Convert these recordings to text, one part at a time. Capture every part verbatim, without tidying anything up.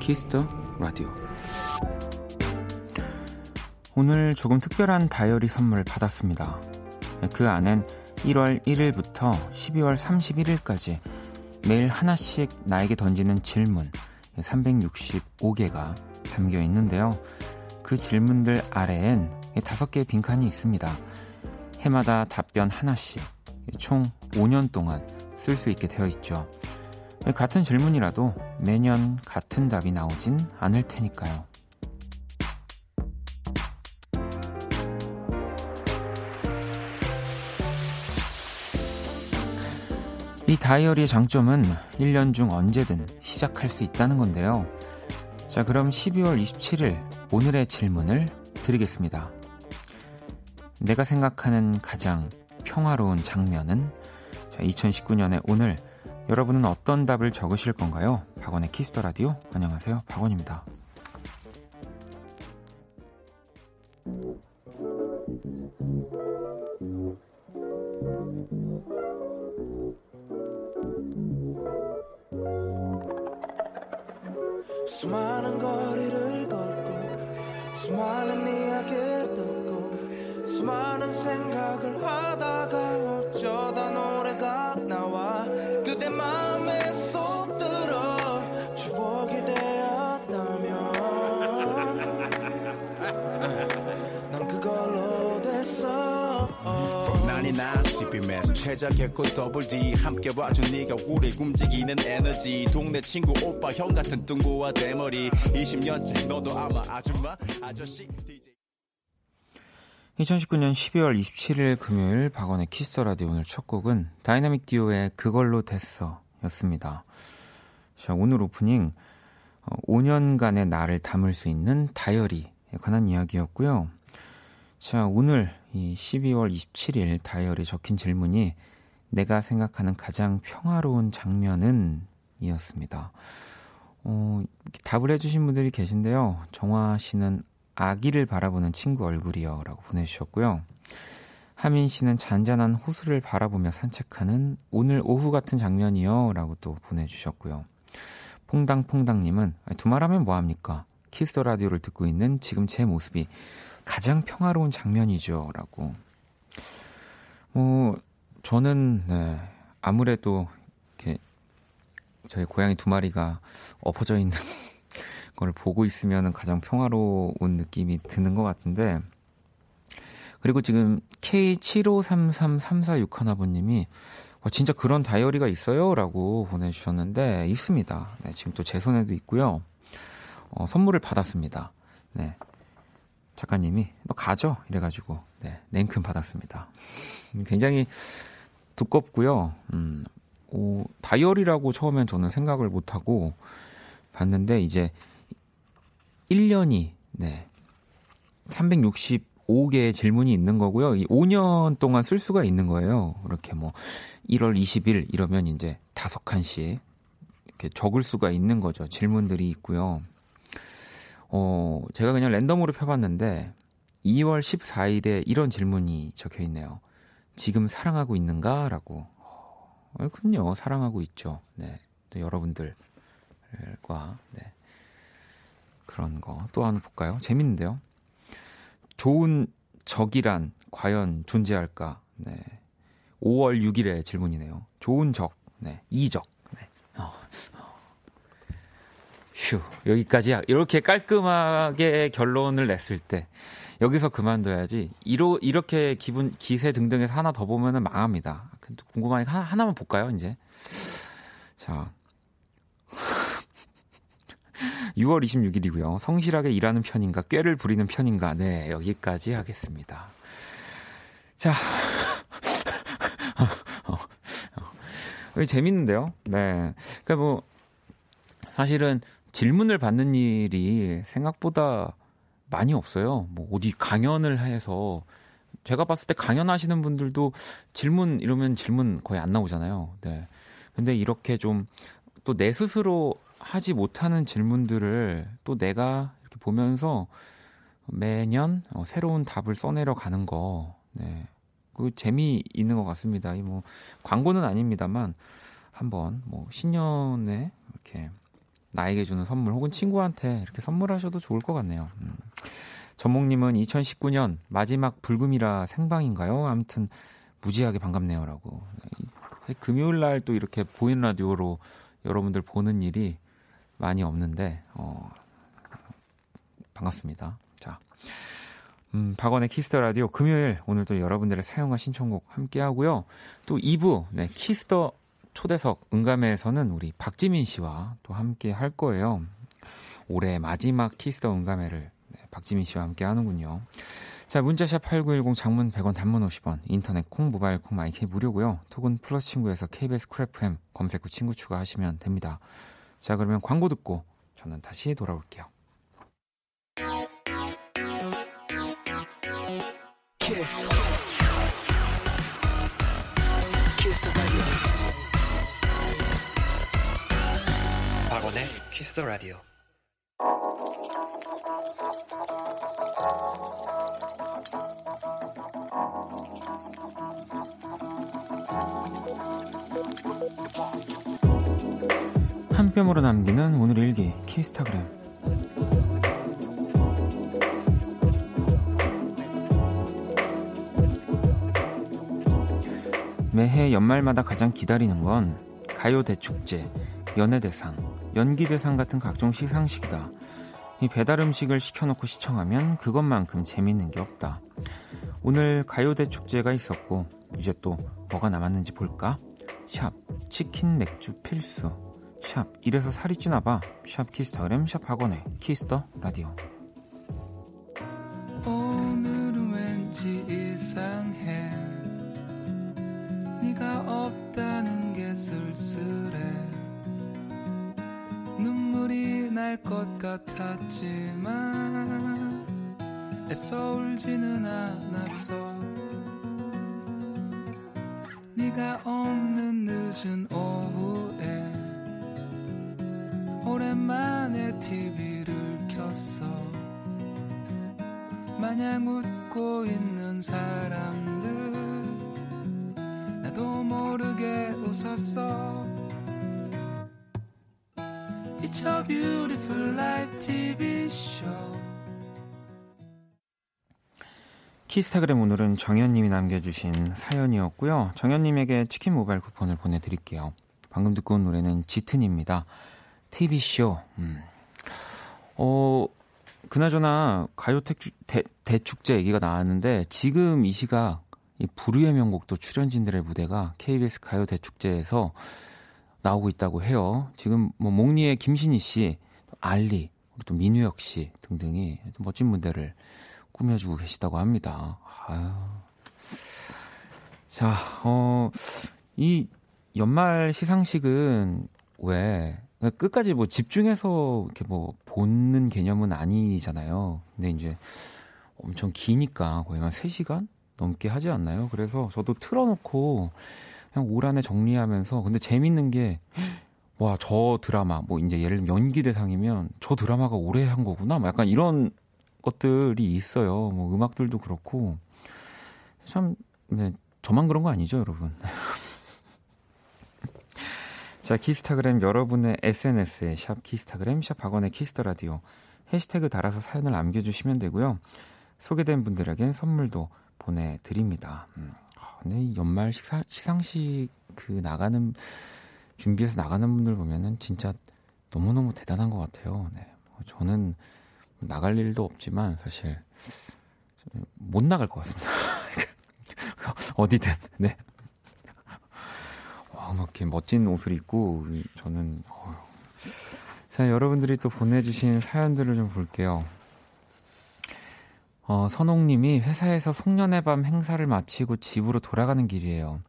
키스더 라디오. 오늘 조금 특별한 다이어리 선물을 받았습니다. 그 안엔 일월 일일부터 십이월 삼십일일까지 매일 하나씩 나에게 던지는 질문 삼백육십오개가 담겨 있는데요. 그 질문들 아래엔 다섯 개의 빈칸이 있습니다. 해마다 답변 하나씩 총 오년 동안 쓸 수 있게 되어 있죠. 같은 질문이라도 매년 같은 답이 나오진 않을 테니까요. 이 다이어리의 장점은 일년 중 언제든 시작할 수 있다는 건데요. 자, 그럼 십이월 이십칠일 오늘의 질문을 드리겠습니다. 내가 생각하는 가장 평화로운 장면은? 자, 이천십구년의 오늘 여러분은 어떤 답을 적으실 건가요? 박원의 키스더 라디오. 안녕하세요, 박원입니다. 수많은 거리를 걷고 수많은 이야기를 듣고 수많은 생각을 하다가 어쩌다 노래가 나와 그대 마음에 쏙 들어 추억이 되었다면 난 그걸로 됐어. From ninety-nine 씨피엠에스 최적의 꽃 더블 D 함께 와준 네가 우리 움직이는 에너지 동네 친구 오빠 형 같은 뚱구와 대머리 이십년째 너도 아마 아줌마 아저씨 디제이. 이천십구년 십이월 이십칠일 금요일 박원의 키스더 라디오. 오늘 첫 곡은 다이나믹 듀오의 그걸로 됐어 였습니다. 자, 오늘 오프닝 오년간의 나를 담을 수 있는 다이어리에 관한 이야기였고요. 자, 오늘 이 십이월 이십칠일 다이어리에 적힌 질문이 내가 생각하는 가장 평화로운 장면은? 이었습니다. 어, 답을 해주신 분들이 계신데요. 정화 씨는 아기를 바라보는 친구 얼굴이요 라고 보내주셨고요. 하민 씨는 잔잔한 호수를 바라보며 산책하는 오늘 오후 같은 장면이요 라고 또 보내주셨고요. 퐁당퐁당님은 두말하면 뭐합니까? 키스 더 라디오를 듣고 있는 지금 제 모습이 가장 평화로운 장면이죠 라고. 뭐 저는 네, 아무래도 이렇게 저희 고양이 두 마리가 엎어져 있는 걸 보고 있으면 가장 평화로운 느낌이 드는 것 같은데. 그리고 지금 케이 칠오삼삼삼사육일번님이 어, 진짜 그런 다이어리가 있어요? 라고 보내주셨는데 있습니다. 네, 지금 또 제 손에도 있고요. 어, 선물을 받았습니다. 네. 작가님이 너 가져 이래가지고 네, 냉큼 받았습니다. 굉장히 두껍고요. 음, 오, 다이어리라고 처음엔 저는 생각을 못하고 봤는데 이제 일년이 네, 삼백육십오개의 질문이 있는 거고요. 이 오년 동안 쓸 수가 있는 거예요. 이렇게 뭐 일월 이십일 이러면 이제 다섯 칸씩 이렇게 적을 수가 있는 거죠. 질문들이 있고요. 어, 제가 그냥 랜덤으로 펴봤는데 이월 십사일에 이런 질문이 적혀 있네요. 지금 사랑하고 있는가? 라고. 어, 그럼요. 사랑하고 있죠. 네. 또 여러분들과 네. 그런 거 또 하나 볼까요? 재밌는데요. 좋은 적이란 과연 존재할까? 네. 오월 육일에 질문이네요. 좋은 적. 네. 이적. 네. 어. 휴, 여기까지야. 이렇게 깔끔하게 결론을 냈을 때 여기서 그만둬야지. 이러, 이렇게 기분 기세 등등에서 하나 더 보면은 망합니다. 궁금하니까 하나, 하나만 볼까요, 이제? 자, 유월 이십육일이고요. 성실하게 일하는 편인가, 꾀를 부리는 편인가. 네, 여기까지 하겠습니다. 자, 어, 어. 재밌는데요. 네, 그러니까 뭐 사실은. 질문을 받는 일이 생각보다 많이 없어요. 뭐 어디 강연을 해서 제가 봤을 때 강연하시는 분들도 질문 이러면 질문 거의 안 나오잖아요. 네. 근데 이렇게 좀 또 내 스스로 하지 못하는 질문들을 또 내가 이렇게 보면서 매년 새로운 답을 써내려 가는 거. 네. 그 재미 있는 것 같습니다. 이 뭐 광고는 아닙니다만 한번 뭐 신년에 이렇게 나에게 주는 선물 혹은 친구한테 이렇게 선물하셔도 좋을 것 같네요. 음. 전목님은 이천십구 년 마지막 불금이라 생방인가요? 아무튼 무지하게 반갑네요라고. 금요일 날 또 이렇게 보이는 라디오로 여러분들 보는 일이 많이 없는데 어, 반갑습니다. 자, 음, 박원의 키스더 라디오 금요일 오늘도 여러분들의 사연과 신청곡 함께 하고요. 또 이 부 네, 키스더 초대석 응감회에서는 우리 박지민 씨와 또 함께 할 거예요. 올해 마지막 키스더 응감회를 네, 박지민 씨와 함께 하는군요. 자, 문자샵 팔구일공 장문 백 원 단문 오십 원 인터넷 콩 모바일 콩 마이크 무료고요. 톡은 플러스 친구에서 케이비에스 크래프엠 검색 후 친구 추가하시면 됩니다. 자, 그러면 광고 듣고 저는 다시 돌아올게요. 키스. 키스 박원의 키스 더 라디오. 한 뼘으로 남기는 오늘 일기 키스타그램. 매해 연말마다 가장 기다리는 건 가요대축제, 연예대상, 연기대상 같은 각종 시상식이다. 이 배달 음식을 시켜놓고 시청하면 그것만큼 재밌는 게 없다. 오늘 가요대축제가 있었고 이제 또 뭐가 남았는지 볼까? 샵 치킨 맥주 필수 샵 이래서 살이 찌나봐 샵 키스타그램 샵 학원의 키스더 라디오. 오늘은 왠지 이상해 네가 없다는 게 쓸쓸해 눈물이 날 것 같았지만 애써 울지는 않았어 네가 없는 늦은 오후에 오랜만에 티비를 켰어 마냥 웃고 있는 사람들 나도 모르게 웃었어 It's a beautiful life 티비 show. 키스타그램 오늘은 정현님이 남겨주신 사연이었고요. 정현님에게 치킨 모바일 쿠폰을 보내드릴게요. 방금 듣고 온 노래는 짙은입니다. 티비쇼. 음. 어, 그나저나 가요 대축, 대, 대축제 얘기가 나왔는데 지금 이 시각 이 부류의 명곡도 출연진들의 무대가 케이비에스 가요 대축제에서 나오고 있다고 해요. 지금 뭐 몽리의 김신희 씨, 알리, 또 민우혁 씨 등등이 멋진 무대를 꾸며주고 계시다고 합니다. 아유. 자, 어, 이 연말 시상식은 왜 끝까지 뭐 집중해서 이렇게 뭐 보는 개념은 아니잖아요. 근데 이제 엄청 기니까 거의 한 세 시간 넘게 하지 않나요? 그래서 저도 틀어놓고 그냥 올 한 해 정리하면서 근데 재밌는 게 와, 저 드라마 뭐 이제 예를 들면 연기 대상이면 저 드라마가 올해 한 거구나. 막 약간 이런 것들이 있어요. 뭐 음악들도 그렇고 참 네, 저만 그런 거 아니죠, 여러분? 자, 키스타그램 여러분의 에스엔에스에 샵 키스타그램 샵 박원의 키스더 라디오 해시태그 달아서 사연을 남겨주시면 되고요. 소개된 분들에겐 선물도 보내드립니다. 음. 근데 연말 식사, 시상식 그 나가는 준비해서 나가는 분들 보면은 진짜 너무 너무 대단한 것 같아요. 네, 저는 나갈 일도 없지만 사실 못 나갈 것 같습니다. 어디든 네. 와, 막 이렇게 멋진 옷을 입고 저는 어휴. 자, 여러분들이 또 보내주신 사연들을 좀 볼게요. 어, 선홍님이 회사에서 송년회 밤 행사를 마치고 집으로 돌아가는 길이에요.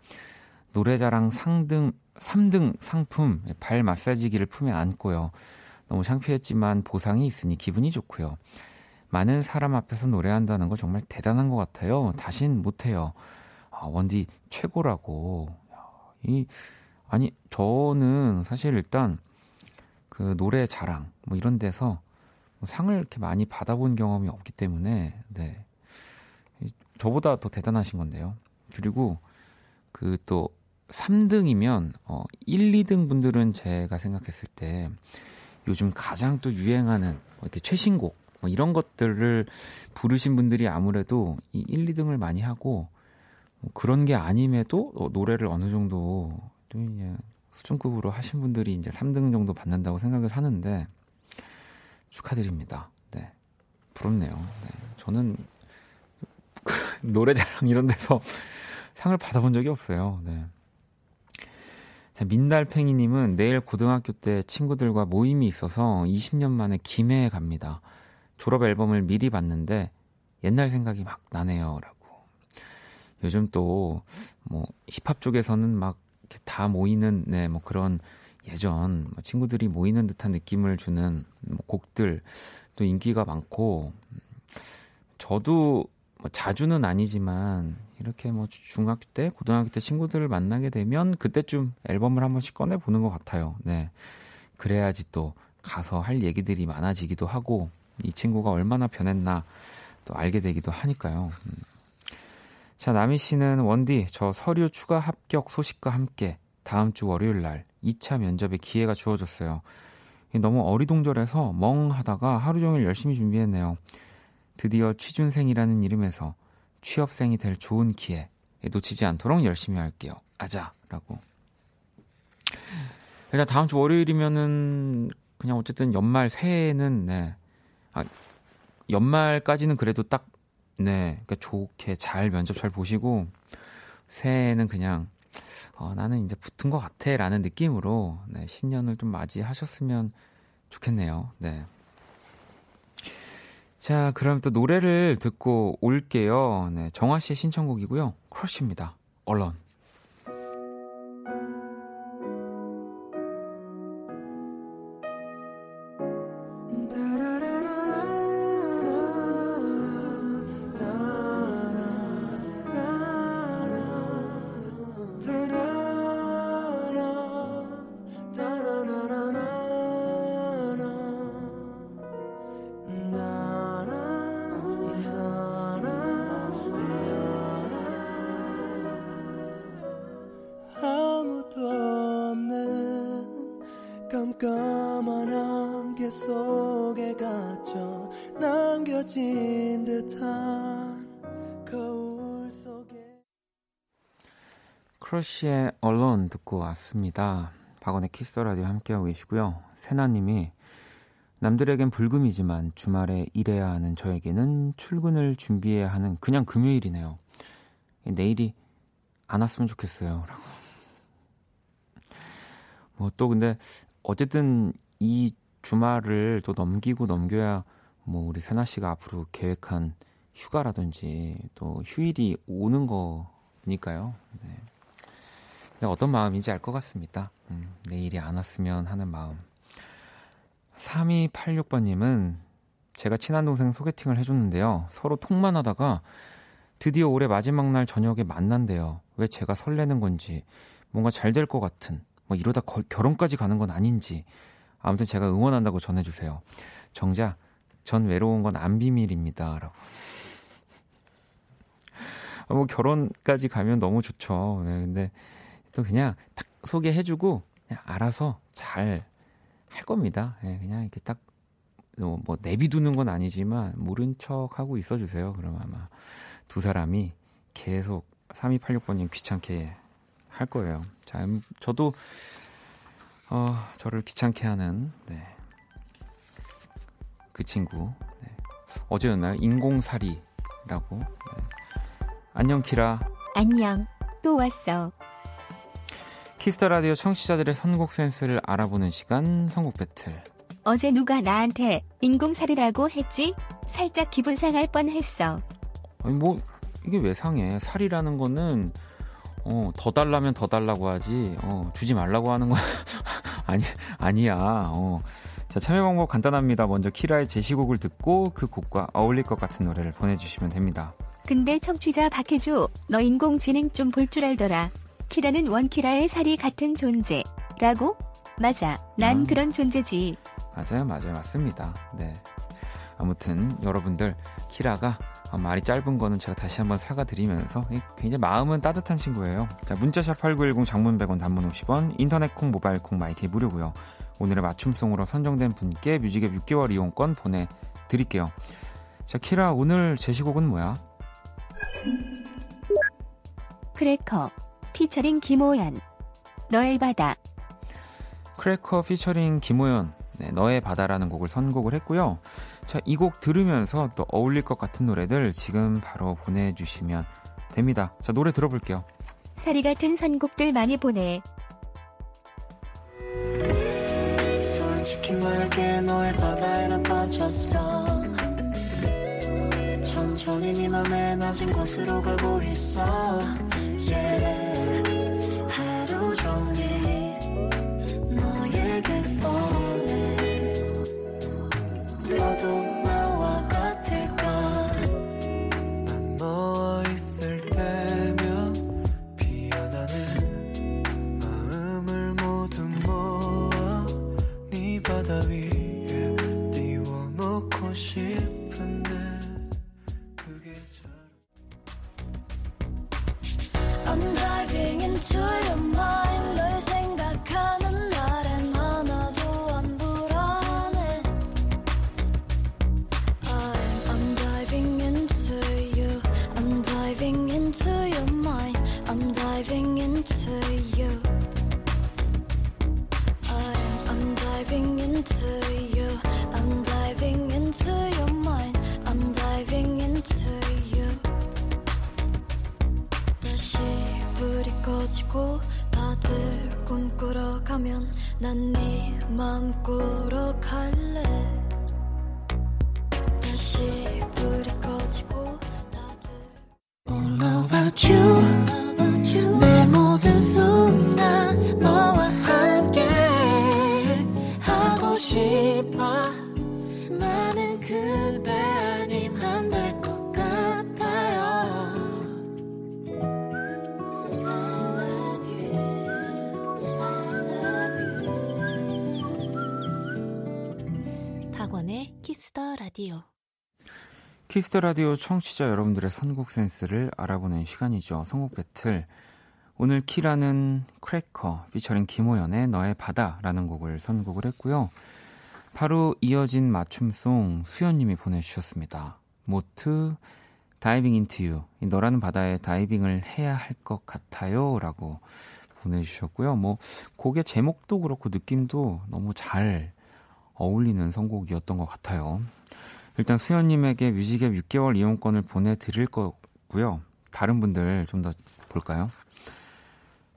노래자랑 상등 삼 등 상품 발 마사지기를 품에 안고요. 너무 창피했지만 보상이 있으니 기분이 좋고요. 많은 사람 앞에서 노래한다는 거 정말 대단한 것 같아요. 다신 못해요. 아, 원디 최고라고. 이, 아니 저는 사실 일단 그 노래 자랑 뭐 이런 데서 상을 이렇게 많이 받아본 경험이 없기 때문에 네. 저보다 더 대단하신 건데요. 그리고 그 또 삼 등이면 어, 일, 이 등 분들은 제가 생각했을 때 요즘 가장 또 유행하는 이렇게 최신곡 뭐 이런 것들을 부르신 분들이 아무래도 이 일, 이 등을 많이 하고 뭐 그런 게 아님에도 어, 노래를 어느 정도 또 이제 수준급으로 하신 분들이 이제 삼 등 정도 받는다고 생각을 하는데 축하드립니다. 네, 부럽네요. 네, 저는 노래자랑 이런 데서 상을 받아본 적이 없어요. 네. 자, 민달팽이님은 내일 고등학교 때 친구들과 모임이 있어서 이십 년 만에 김해에 갑니다. 졸업 앨범을 미리 봤는데 옛날 생각이 막 나네요. 라고. 요즘 또 뭐 힙합 쪽에서는 막 다 모이는 네, 뭐 그런 예전 친구들이 모이는 듯한 느낌을 주는 뭐 곡들 또 인기가 많고 저도 뭐 자주는 아니지만 이렇게 뭐 중학교 때, 고등학교 때 친구들을 만나게 되면 그때쯤 앨범을 한 번씩 꺼내보는 것 같아요. 네, 그래야지 또 가서 할 얘기들이 많아지기도 하고 이 친구가 얼마나 변했나 또 알게 되기도 하니까요. 음. 자, 나미 씨는 원디, 저 서류 추가 합격 소식과 함께 다음 주 월요일 날 이 차 면접에 기회가 주어졌어요. 너무 어리둥절해서 멍하다가 하루 종일 열심히 준비했네요. 드디어 취준생이라는 이름에서 취업생이 될 좋은 기회 놓치지 않도록 열심히 할게요. 아자라고. 그러니까 다음 주 월요일이면은 그냥 어쨌든 연말 새해는 네, 아, 연말까지는 그래도 딱 네, 그러니까 좋게 잘 면접 잘 보시고 새해는 그냥 어, 나는 이제 붙은 것 같아라는 느낌으로 네, 신년을 좀 맞이하셨으면 좋겠네요. 네. 자, 그럼 또 노래를 듣고 올게요. 네, 정화 씨의 신청곡이고요. 크러쉬입니다. 얼론. 크러쉬의 Alone 듣고 왔습니다. 박원의 키스더라디오 함께하고 계시고요. 세나님이 남들에겐 불금이지만 주말에 일해야 하는 저에게는 출근을 준비해야 하는 그냥 금요일이네요. 내일이 안 왔으면 좋겠어요. 라고. 뭐 또 근데 어쨌든 이 주말을 또 넘기고 넘겨야 뭐 우리 세나 씨가 앞으로 계획한 휴가라든지 또 휴일이 오는 거니까요. 네. 근데 어떤 마음인지 알 것 같습니다. 음, 내일이 안 왔으면 하는 마음. 삼이팔육 번님은 제가 친한 동생 소개팅을 해줬는데요. 서로 통만 하다가 드디어 올해 마지막 날 저녁에 만난대요. 왜 제가 설레는 건지 뭔가 잘 될 것 같은 뭐 이러다 거, 결혼까지 가는 건 아닌지 아무튼 제가 응원한다고 전해주세요. 정작 전 외로운 건 안 비밀입니다. 라고. 뭐 결혼까지 가면 너무 좋죠. 네, 근데 또 그냥 딱 소개해주고 그냥 알아서 잘 할 겁니다. 그냥 이렇게 딱 뭐 내비두는 건 아니지만 모른 척하고 있어주세요. 그럼 아마 두 사람이 계속 삼이팔육 번님 귀찮게 할 거예요. 자, 저도 어, 저를 귀찮게 하는 네. 그 친구 네. 어제였나요? 인공살이라고 네. 안녕 키라. 안녕 또 왔어. 키스타라디오 청취자들의 선곡 센스를 알아보는 시간 선곡 배틀. 어제 누가 나한테 인공살이라고 했지? 살짝 기분 상할 뻔했어. 아니 뭐 이게 왜 상해? 살이라는 거는 어, 더 달라면 더 달라고 하지 어, 주지 말라고 하는 거 아니, 아니야. 어. 자, 참여 방법 간단합니다. 먼저 키라의 제시곡을 듣고 그 곡과 어울릴 것 같은 노래를 보내주시면 됩니다. 근데 청취자 박혜주 너 인공지능 좀 볼 줄 알더라. 키라는 원키라의 살이 같은 존재라고? 맞아, 난 음. 그런 존재지. 맞아요, 맞아요, 맞습니다. 네. 아무튼 여러분들 키라가 어, 말이 짧은 거는 제가 다시 한번 사과드리면서 굉장히 마음은 따뜻한 친구예요. 자, 문자샵 팔구일공, 장문 백 원, 단문 오십 원, 인터넷 콩, 모바일 콩, 마이티 무료고요. 오늘의 맞춤송으로 선정된 분께 뮤직앱 육 개월 이용권 보내드릴게요. 자, 키라, 오늘 제시곡은 뭐야? 크래커 피처링 김호연, 너의 바다. 크래커 피처링 김호연, 네, 너의 바다라는 곡을 선곡을 했고요. 자, 이 곡 들으면서 또 어울릴 것 같은 노래들 지금 바로 보내주시면 됩니다. 자, 노래 들어볼게요. 사리 같은 선곡들 많이 보내. 솔직히 말할게, 너의 바다에 나 빠졌어. 천천히 네 맘에 낮은 곳으로 가고 있어. Yeah. 하루 종일 너에게 보내. 너도 나와 같을까? 난 너와 있을 때면 피어나는 마음을 모두 모아 네 바다 위에 띄워놓고 싶은데. 난 네 맘꾸러 갈래. 다시 불이 꺼지고 나들 All about you. 내 모든 순간 너와 함께 하고 싶어. 나는 그대 아님 안 될 것 같아요. 키스더라디오. 키스더라디오 청취자 여러분들의 선곡 센스를 알아보는 시간이죠. 선곡 배틀. 오늘 키라는 크래커 피처링 김호연의 너의 바다라는 곡을 선곡을 했고요. 바로 이어진 맞춤송 수연님이 보내주셨습니다. 모트 다이빙 인투 유, 너라는 바다에 다이빙을 해야 할 것 같아요 라고 보내주셨고요. 뭐 곡의 제목도 그렇고 느낌도 너무 잘 어울리는 선곡이었던 것 같아요. 일단 수연님에게 뮤직앱 육 개월 이용권을 보내드릴 거고요. 다른 분들 좀 더 볼까요?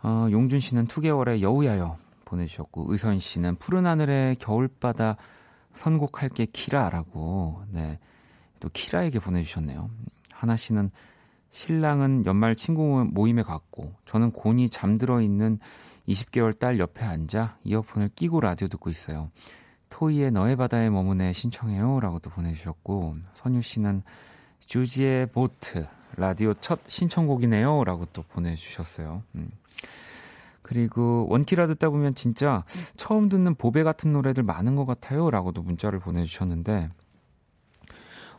어, 용준 씨는 이 개월의 여우야여 보내주셨고, 의선 씨는 푸른 하늘의 겨울바다 선곡할게 키라라고, 네, 또 키라에게 보내주셨네요. 하나 씨는 신랑은 연말 친구 모임에 갔고 저는 곤히 잠들어 있는 이십 개월 딸 옆에 앉아 이어폰을 끼고 라디오 듣고 있어요. 토이의 너의 바다에 머무네 신청해요 라고 또 보내주셨고, 선유씨는 주지의 보트 라디오 첫 신청곡이네요 라고 또 보내주셨어요. 음. 그리고 원키라 듣다 보면 진짜 처음 듣는 보배 같은 노래들 많은 것 같아요 라고도 문자를 보내주셨는데,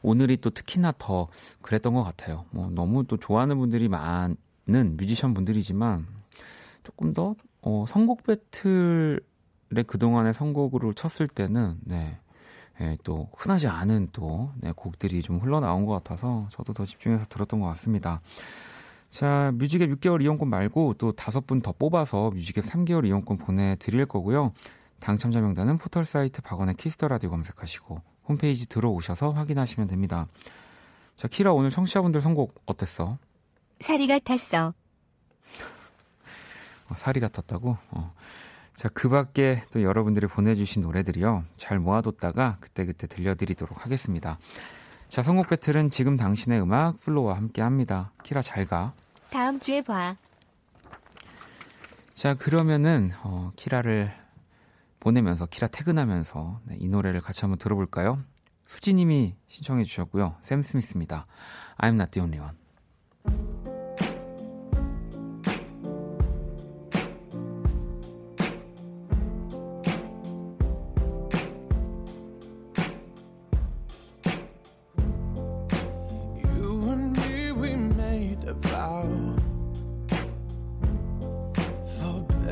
오늘이 또 특히나 더 그랬던 것 같아요. 뭐 너무 또 좋아하는 분들이 많은 뮤지션 분들이지만 조금 더 어, 선곡 배틀 그동안의 선곡으로 쳤을 때는 네, 네, 또 흔하지 않은 또 네, 곡들이 좀 흘러나온 것 같아서 저도 더 집중해서 들었던 것 같습니다. 자, 뮤직앱 육 개월 이용권 말고 또 다섯 분 더 뽑아서 뮤직앱 삼 개월 이용권 보내드릴 거고요. 당첨자 명단은 포털사이트 박원의 키스더라디오 검색하시고 홈페이지 들어오셔서 확인하시면 됩니다. 자, 키라, 오늘 청취자분들 선곡 어땠어? 사리 같았어. 어, 사리 같았다고? 어. 자, 그 밖에 또 여러분들이 보내주신 노래들이요, 잘 모아뒀다가 그때그때 들려드리도록 하겠습니다. 자, 선곡 배틀은 지금 당신의 음악 플로우와 함께합니다. 키라, 잘 가. 다음 주에 봐. 자, 그러면은 어, 키라를 보내면서, 키라 퇴근하면서 네, 이 노래를 같이 한번 들어볼까요? 수지님이 신청해 주셨고요. 샘 스미스입니다. I'm not the only one.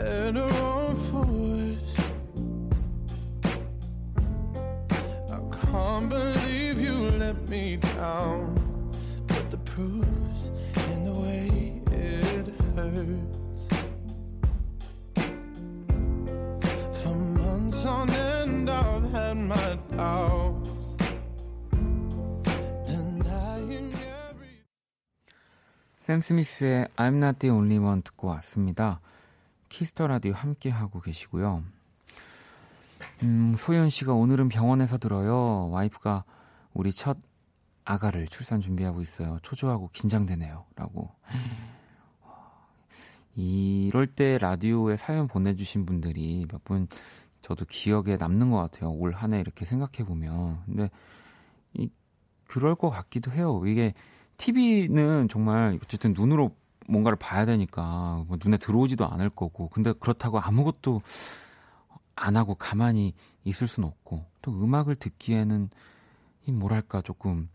better off for worse. I can't believe you let me down, but the proof's in the way it hurts. For months on end I've had my doubts. 샘 스미스의 I'm not the only one 듣고 왔습니다. 키스터 라디오 함께하고 계시고요. 음, 소연 씨가 오늘은 병원에서 들어요. 와이프가 우리 첫 아가를 출산 준비하고 있어요. 초조하고 긴장되네요. 라고. 이럴 때 라디오에 사연 보내주신 분들이 몇 분 저도 기억에 남는 것 같아요. 올 한 해 이렇게 생각해보면. 근데 이, 그럴 것 같기도 해요. 이게 티비는 정말 어쨌든 눈으로 뭔가를 봐야 되니까 눈에 들어오지도 않을 거고, 근데 그렇다고 아무것도 안 하고 가만히 있을 수는 없고, 또 음악을 듣기에는 뭐랄까 조금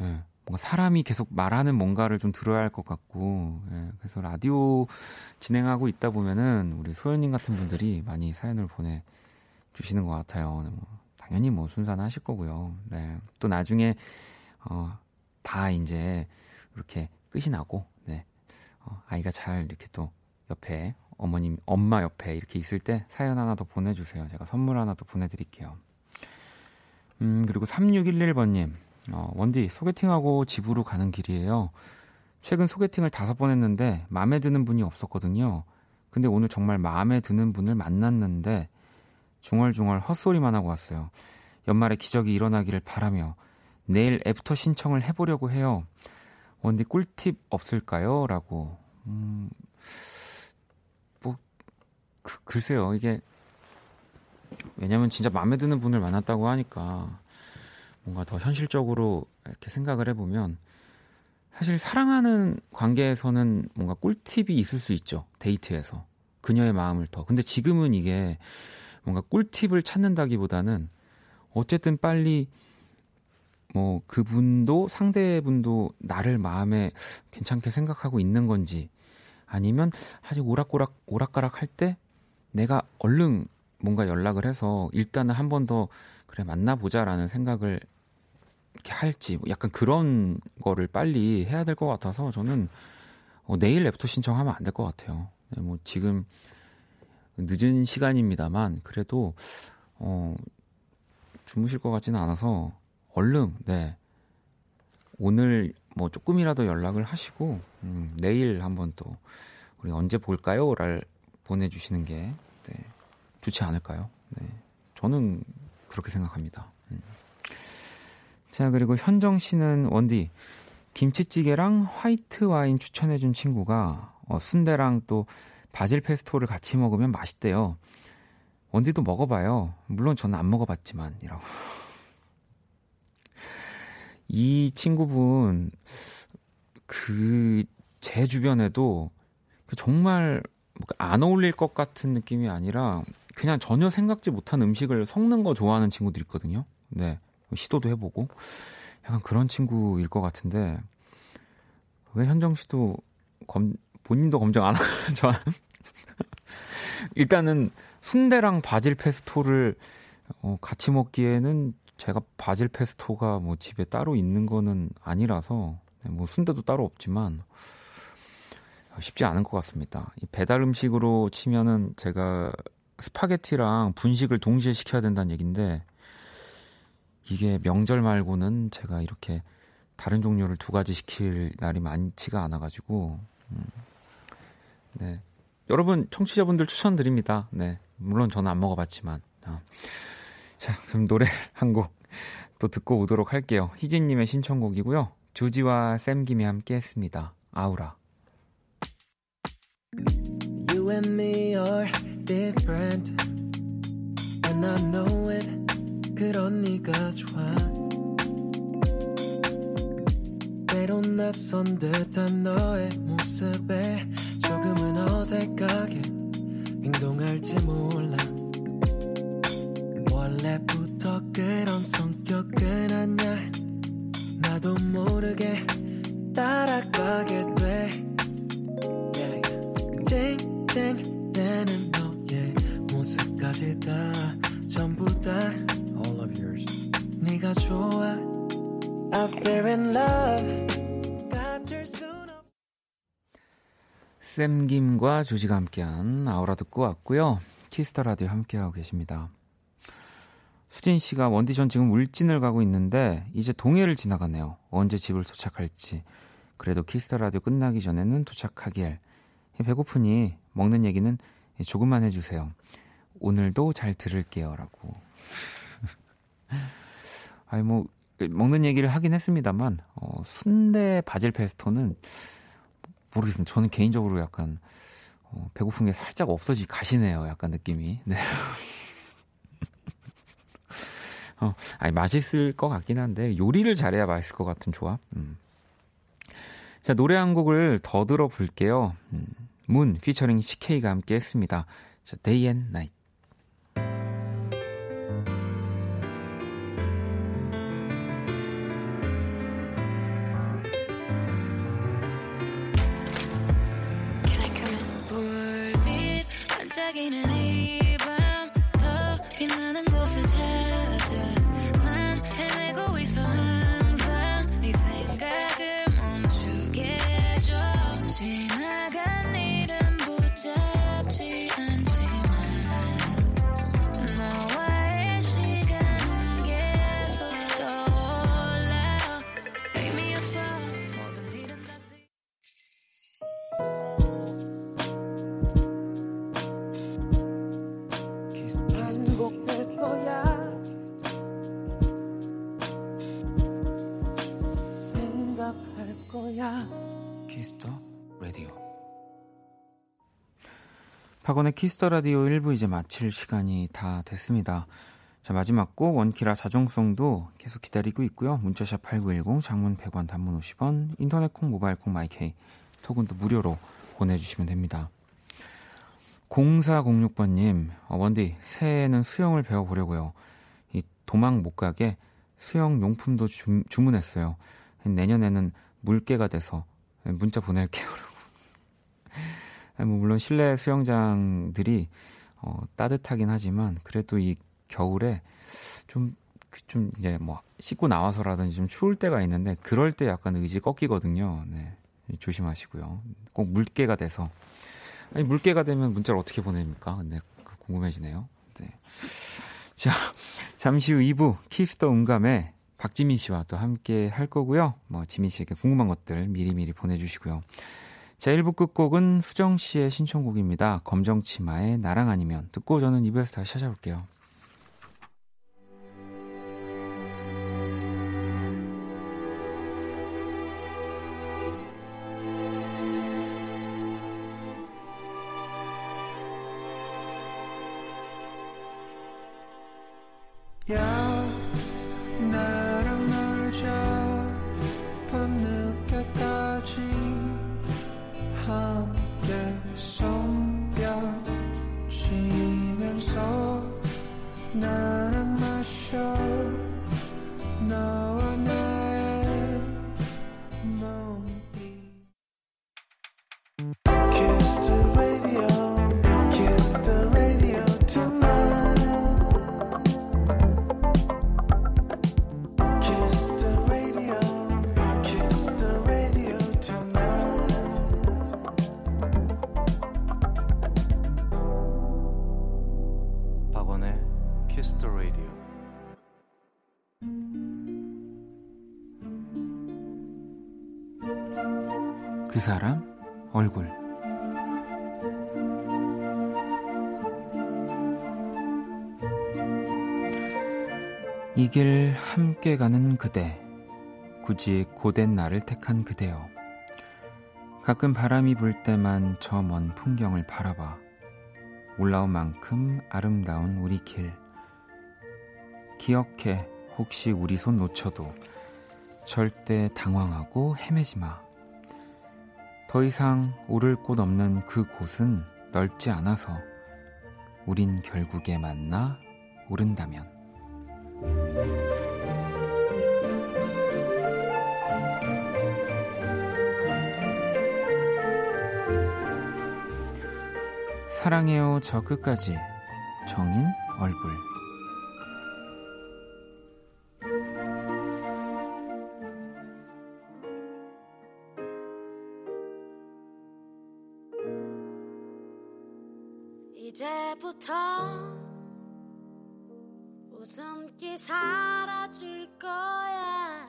예, 뭔가 사람이 계속 말하는 뭔가를 좀 들어야 할 것 같고, 예, 그래서 라디오 진행하고 있다 보면은 우리 소연님 같은 분들이 많이 사연을 보내주시는 것 같아요. 당연히 뭐 순산하실 거고요. 네, 또 나중에 어. 다 이제 이렇게 끝이 나고, 네. 어, 아이가 잘 이렇게 또 옆에 어머님, 엄마 옆에 이렇게 있을 때 사연 하나 더 보내주세요. 제가 선물 하나 더 보내드릴게요. 음, 그리고 삼육일일 번님, 어, 원디 소개팅하고 집으로 가는 길이에요. 최근 소개팅을 다섯 번 했는데 마음에 드는 분이 없었거든요. 근데 오늘 정말 마음에 드는 분을 만났는데 중얼중얼 헛소리만 하고 왔어요. 연말에 기적이 일어나기를 바라며 내일 애프터 신청을 해보려고 해요. 원디 꿀팁 없을까요? 라고. 음, 뭐, 그, 글쎄요. 이게, 왜냐면 진짜 마음에 드는 분을 만났다고 하니까 뭔가 더 현실적으로 이렇게 생각을 해보면, 사실 사랑하는 관계에서는 뭔가 꿀팁이 있을 수 있죠. 데이트에서. 그녀의 마음을 더. 근데 지금은 이게 뭔가 꿀팁을 찾는다기보다는 어쨌든 빨리 뭐 그분도 상대분도 나를 마음에 괜찮게 생각하고 있는 건지, 아니면 아직 오락오락 오락가락 할 때 내가 얼른 뭔가 연락을 해서 일단은 한 번 더 그래 만나보자라는 생각을 이렇게 할지, 약간 그런 거를 빨리 해야 될 것 같아서 저는 내일 애프터 신청하면 안 될 것 같아요. 뭐 지금 늦은 시간입니다만 그래도 어, 주무실 것 같지는 않아서. 얼른, 네. 오늘 뭐 조금이라도 연락을 하시고, 음, 내일 한번 또, 우리 언제 볼까요? 랄 보내주시는 게, 네. 좋지 않을까요? 네. 저는 그렇게 생각합니다. 음. 자, 그리고 현정 씨는 원디, 김치찌개랑 화이트 와인 추천해준 친구가, 어, 순대랑 또 바질 페스토를 같이 먹으면 맛있대요. 원디도 먹어봐요. 물론 저는 안 먹어봤지만, 이라고. 이 친구분, 그, 제 주변에도 정말 안 어울릴 것 같은 느낌이 아니라 그냥 전혀 생각지 못한 음식을 섞는 거 좋아하는 친구들이 있거든요. 네. 시도도 해보고. 약간 그런 친구일 것 같은데, 왜 현정 씨도 검, 본인도 검증 안 하는 줄 아는? 일단은 순대랑 바질 페스토를 어, 같이 먹기에는 제가 바질 페스토가 뭐 집에 따로 있는 거는 아니라서, 뭐 순대도 따로 없지만 쉽지 않은 것 같습니다. 이 배달 음식으로 치면은 제가 스파게티랑 분식을 동시에 시켜야 된다는 얘기인데, 이게 명절 말고는 제가 이렇게 다른 종류를 두 가지 시킬 날이 많지가 않아가지고. 음. 네, 여러분 청취자분들 추천드립니다. 네, 물론 저는 안 먹어봤지만. 아. 자, 그럼 노래 한 곡 또 듣고 오도록 할게요. 희진님의 신청곡이고요. 조지와 샘김이 함께 했습니다. 아우라. You and me are different And I know it 그런 네가 좋아 때론 낯선 듯한 너의 모습에 조금은 어색하게 행동할지 몰라 원래부터 그런 성격은 아냐 나도 모르게 따라가게 돼 찡찡대는 끝까지 다 전부 다 all of yours 네가 좋아 I fell in love 빠질 순 없 쌤김과 조지가 함께한 아우라 듣고 왔고요. 키스터 라디오 함께하고 계십니다. 수진씨가 원디 전 지금 울진을 가고 있는데 이제 동해를 지나가네요. 언제 집을 도착할지. 그래도 키스터 라디오 끝나기 전에는 도착하길. 배고프니 먹는 얘기는 조금만 해주세요. 오늘도 잘 들을게요. 라고. 아니, 뭐, 먹는 얘기를 하긴 했습니다만, 어, 순대 바질 페스토는 모르겠습니다. 저는 개인적으로 약간, 어, 배고픈 게 살짝 없어지 가시네요. 약간 느낌이. 네. 어, 아니, 맛있을 것 같긴 한데, 요리를 잘해야 맛있을 것 같은 조합. 음. 자, 노래 한 곡을 더 들어볼게요. 음, 문 피처링 씨케이가 함께 했습니다. 자, Day and Night. 불빛 반짝이는 이 밤 더 빛나는 곳을 찾아 난 헤매고 있어 항상 네 생각을 멈추게 해줘 지나간 일은 붙잡지 않지만 너와의 시간은 계속 떠올라 의미 없어 모든 일은 다 돼 행복될 거야 생각할 거야 키스터 라디오 박원의 키스터 라디오 일 부 이제 마칠 시간이 다 됐습니다. 자, 마지막 곡 원키라 자정송도 계속 기다리고 있고요. 문자샵 팔구일공 장문 백 원 단문 오십 원 인터넷 콩 모바일 콩 마이케이 톡은 또 무료로 보내주시면 됩니다. 공사공육 번님, 어, 원디, 새해에는 수영을 배워보려고요. 이 도망 못 가게 수영 용품도 주, 주문했어요. 내년에는 물개가 돼서 문자 보낼게요. 뭐 물론 실내 수영장들이 어, 따뜻하긴 하지만 그래도 이 겨울에 좀, 좀 이제 뭐 씻고 나와서라든지 좀 추울 때가 있는데 그럴 때 약간 의지 꺾이거든요. 네, 조심하시고요. 꼭 물개가 돼서. 아니, 물개가 되면 문자를 어떻게 보냅니까? 근데 궁금해지네요. 네. 자, 잠시 후 이 부 키스더 음감에 박지민 씨와 또 함께 할 거고요. 뭐 지민 씨에게 궁금한 것들 미리미리 보내주시고요. 자, 일 부 끝곡은 수정 씨의 신청곡입니다. 검정치마의 나랑 아니면 듣고 저는 이 부에서 다시 찾아올게요. 야, 나랑 놀자 밤늦게까지 함께 손뼉치면서 나랑 마셔 너와 나의 몸이 Kiss the radio, kiss the radio tonight 그 사람 얼굴 이 길 함께 가는 그대 굳이 고된 나를 택한 그대여 가끔 바람이 불 때만 저 먼 풍경을 바라봐 올라온 만큼 아름다운 우리 길 기억해 혹시 우리 손 놓쳐도 절대 당황하고 헤매지 마 더 이상 오를 곳 없는 그 곳은 넓지 않아서 우린 결국에 만나 오른다면 사랑해요 저 끝까지 정인 얼굴. 이제부터 웃음기 사라질 거야.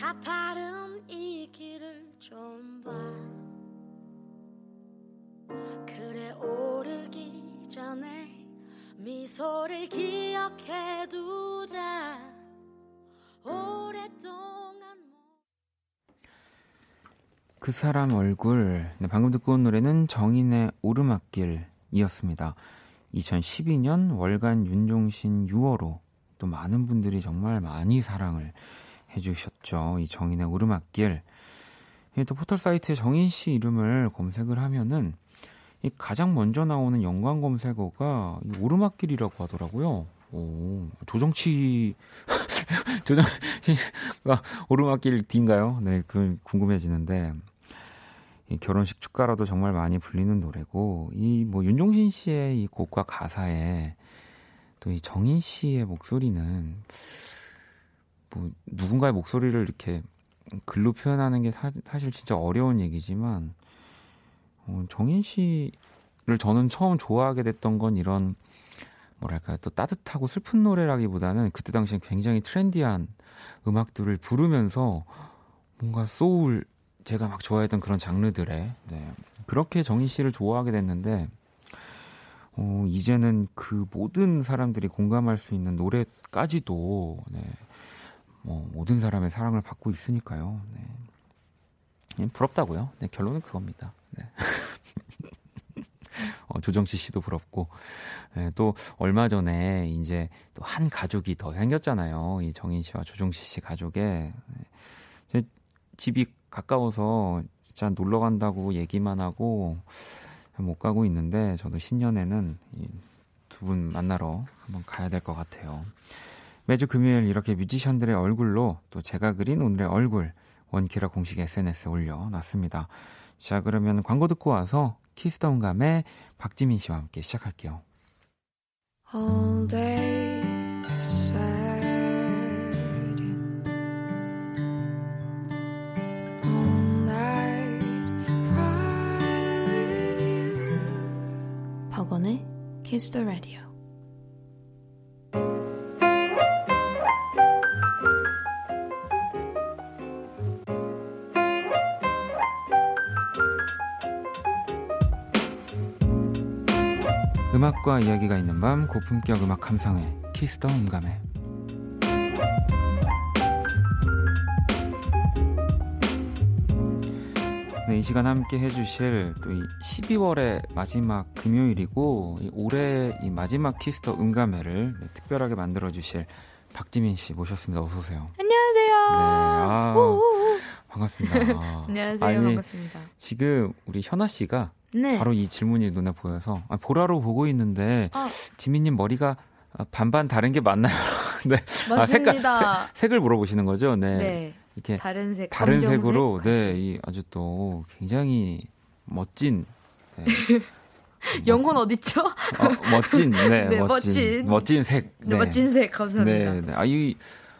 가파른 이 길을 좀 봐. 그래 오르기 전에 미소를 기억해두자. 오랫동안 그 사람 얼굴. 네, 방금 듣고 온 노래는 정인의 오르막길이었습니다. 이천십이 년 월간 윤종신 유월호, 또 많은 분들이 정말 많이 사랑을 해주셨죠. 이 정인의 오르막길. 또 포털 사이트에 정인 씨 이름을 검색을 하면은 이 가장 먼저 나오는 연관 검색어가 이 오르막길이라고 하더라고요. 오, 조정치 조정치가 오르막길 D인가요? 네, 그 궁금해지는데. 이 결혼식 축가라도 정말 많이 불리는 노래고, 이 뭐 윤종신 씨의 이 곡과 가사에 또 이 정인 씨의 목소리는 뭐 누군가의 목소리를 이렇게 글로 표현하는 게 사, 사실 진짜 어려운 얘기지만, 어, 정인 씨를 저는 처음 좋아하게 됐던 건 이런 뭐랄까요, 또 따뜻하고 슬픈 노래라기보다는 그때 당시엔 굉장히 트렌디한 음악들을 부르면서 뭔가 소울, 제가 막 좋아했던 그런 장르들에, 네, 그렇게 정인 씨를 좋아하게 됐는데, 어, 이제는 그 모든 사람들이 공감할 수 있는 노래까지도, 네, 뭐 모든 사람의 사랑을 받고 있으니까요. 네. 부럽다고요. 네, 결론은 그겁니다. 네. 어, 조정치 씨도 부럽고, 네, 또 얼마 전에 이제 또 한 가족이 더 생겼잖아요. 이 정인 씨와 조정치 씨 가족에. 네. 제 집이 가까워서 진짜 놀러 간다고 얘기만 하고 못 가고 있는데, 저도 신년에는 두 분 만나러 한번 가야 될 것 같아요. 매주 금요일 이렇게 뮤지션들의 얼굴로 또 제가 그린 오늘의 얼굴, 원키라 공식 에스엔에스에 올려놨습니다. 자, 그러면 광고 듣고 와서 키스덤감의 박지민 씨와 함께 시작할게요. All day beside you. All night cry with you. 박원의 Kiss the Radio. 음악과 이야기가 있는 밤, 고품격 음악 감상회, 키스 더 음감회. 네, 이 시간 함께 해주실 또 이 십이월의 마지막 금요일이고, 이 올해 이 마지막 키스 더 음감회를, 네, 특별하게 만들어주실 박지민 씨 모셨습니다. 어서 오세요. 안녕하세요. 네, 아, 반갑습니다. 아, 안녕하세요. 아니, 반갑습니다. 지금 우리 현아 씨가, 네, 바로 이 질문이 눈에 보여서, 아, 보라로 보고 있는데, 아, 지민님 머리가 반반 다른 게 맞나요? 네. 맞습니다. 아, 색깔, 색, 색을 물어보시는 거죠? 네. 네. 이렇게 다른 색, 다른 색으로, 네, 이 아주 또 굉장히 멋진, 네. 영혼 어딨죠? 어, 멋진, 네, 네, 멋진, 멋진, 멋진 색, 네, 네, 멋진 색 감사합니다. 네, 네. 아, 이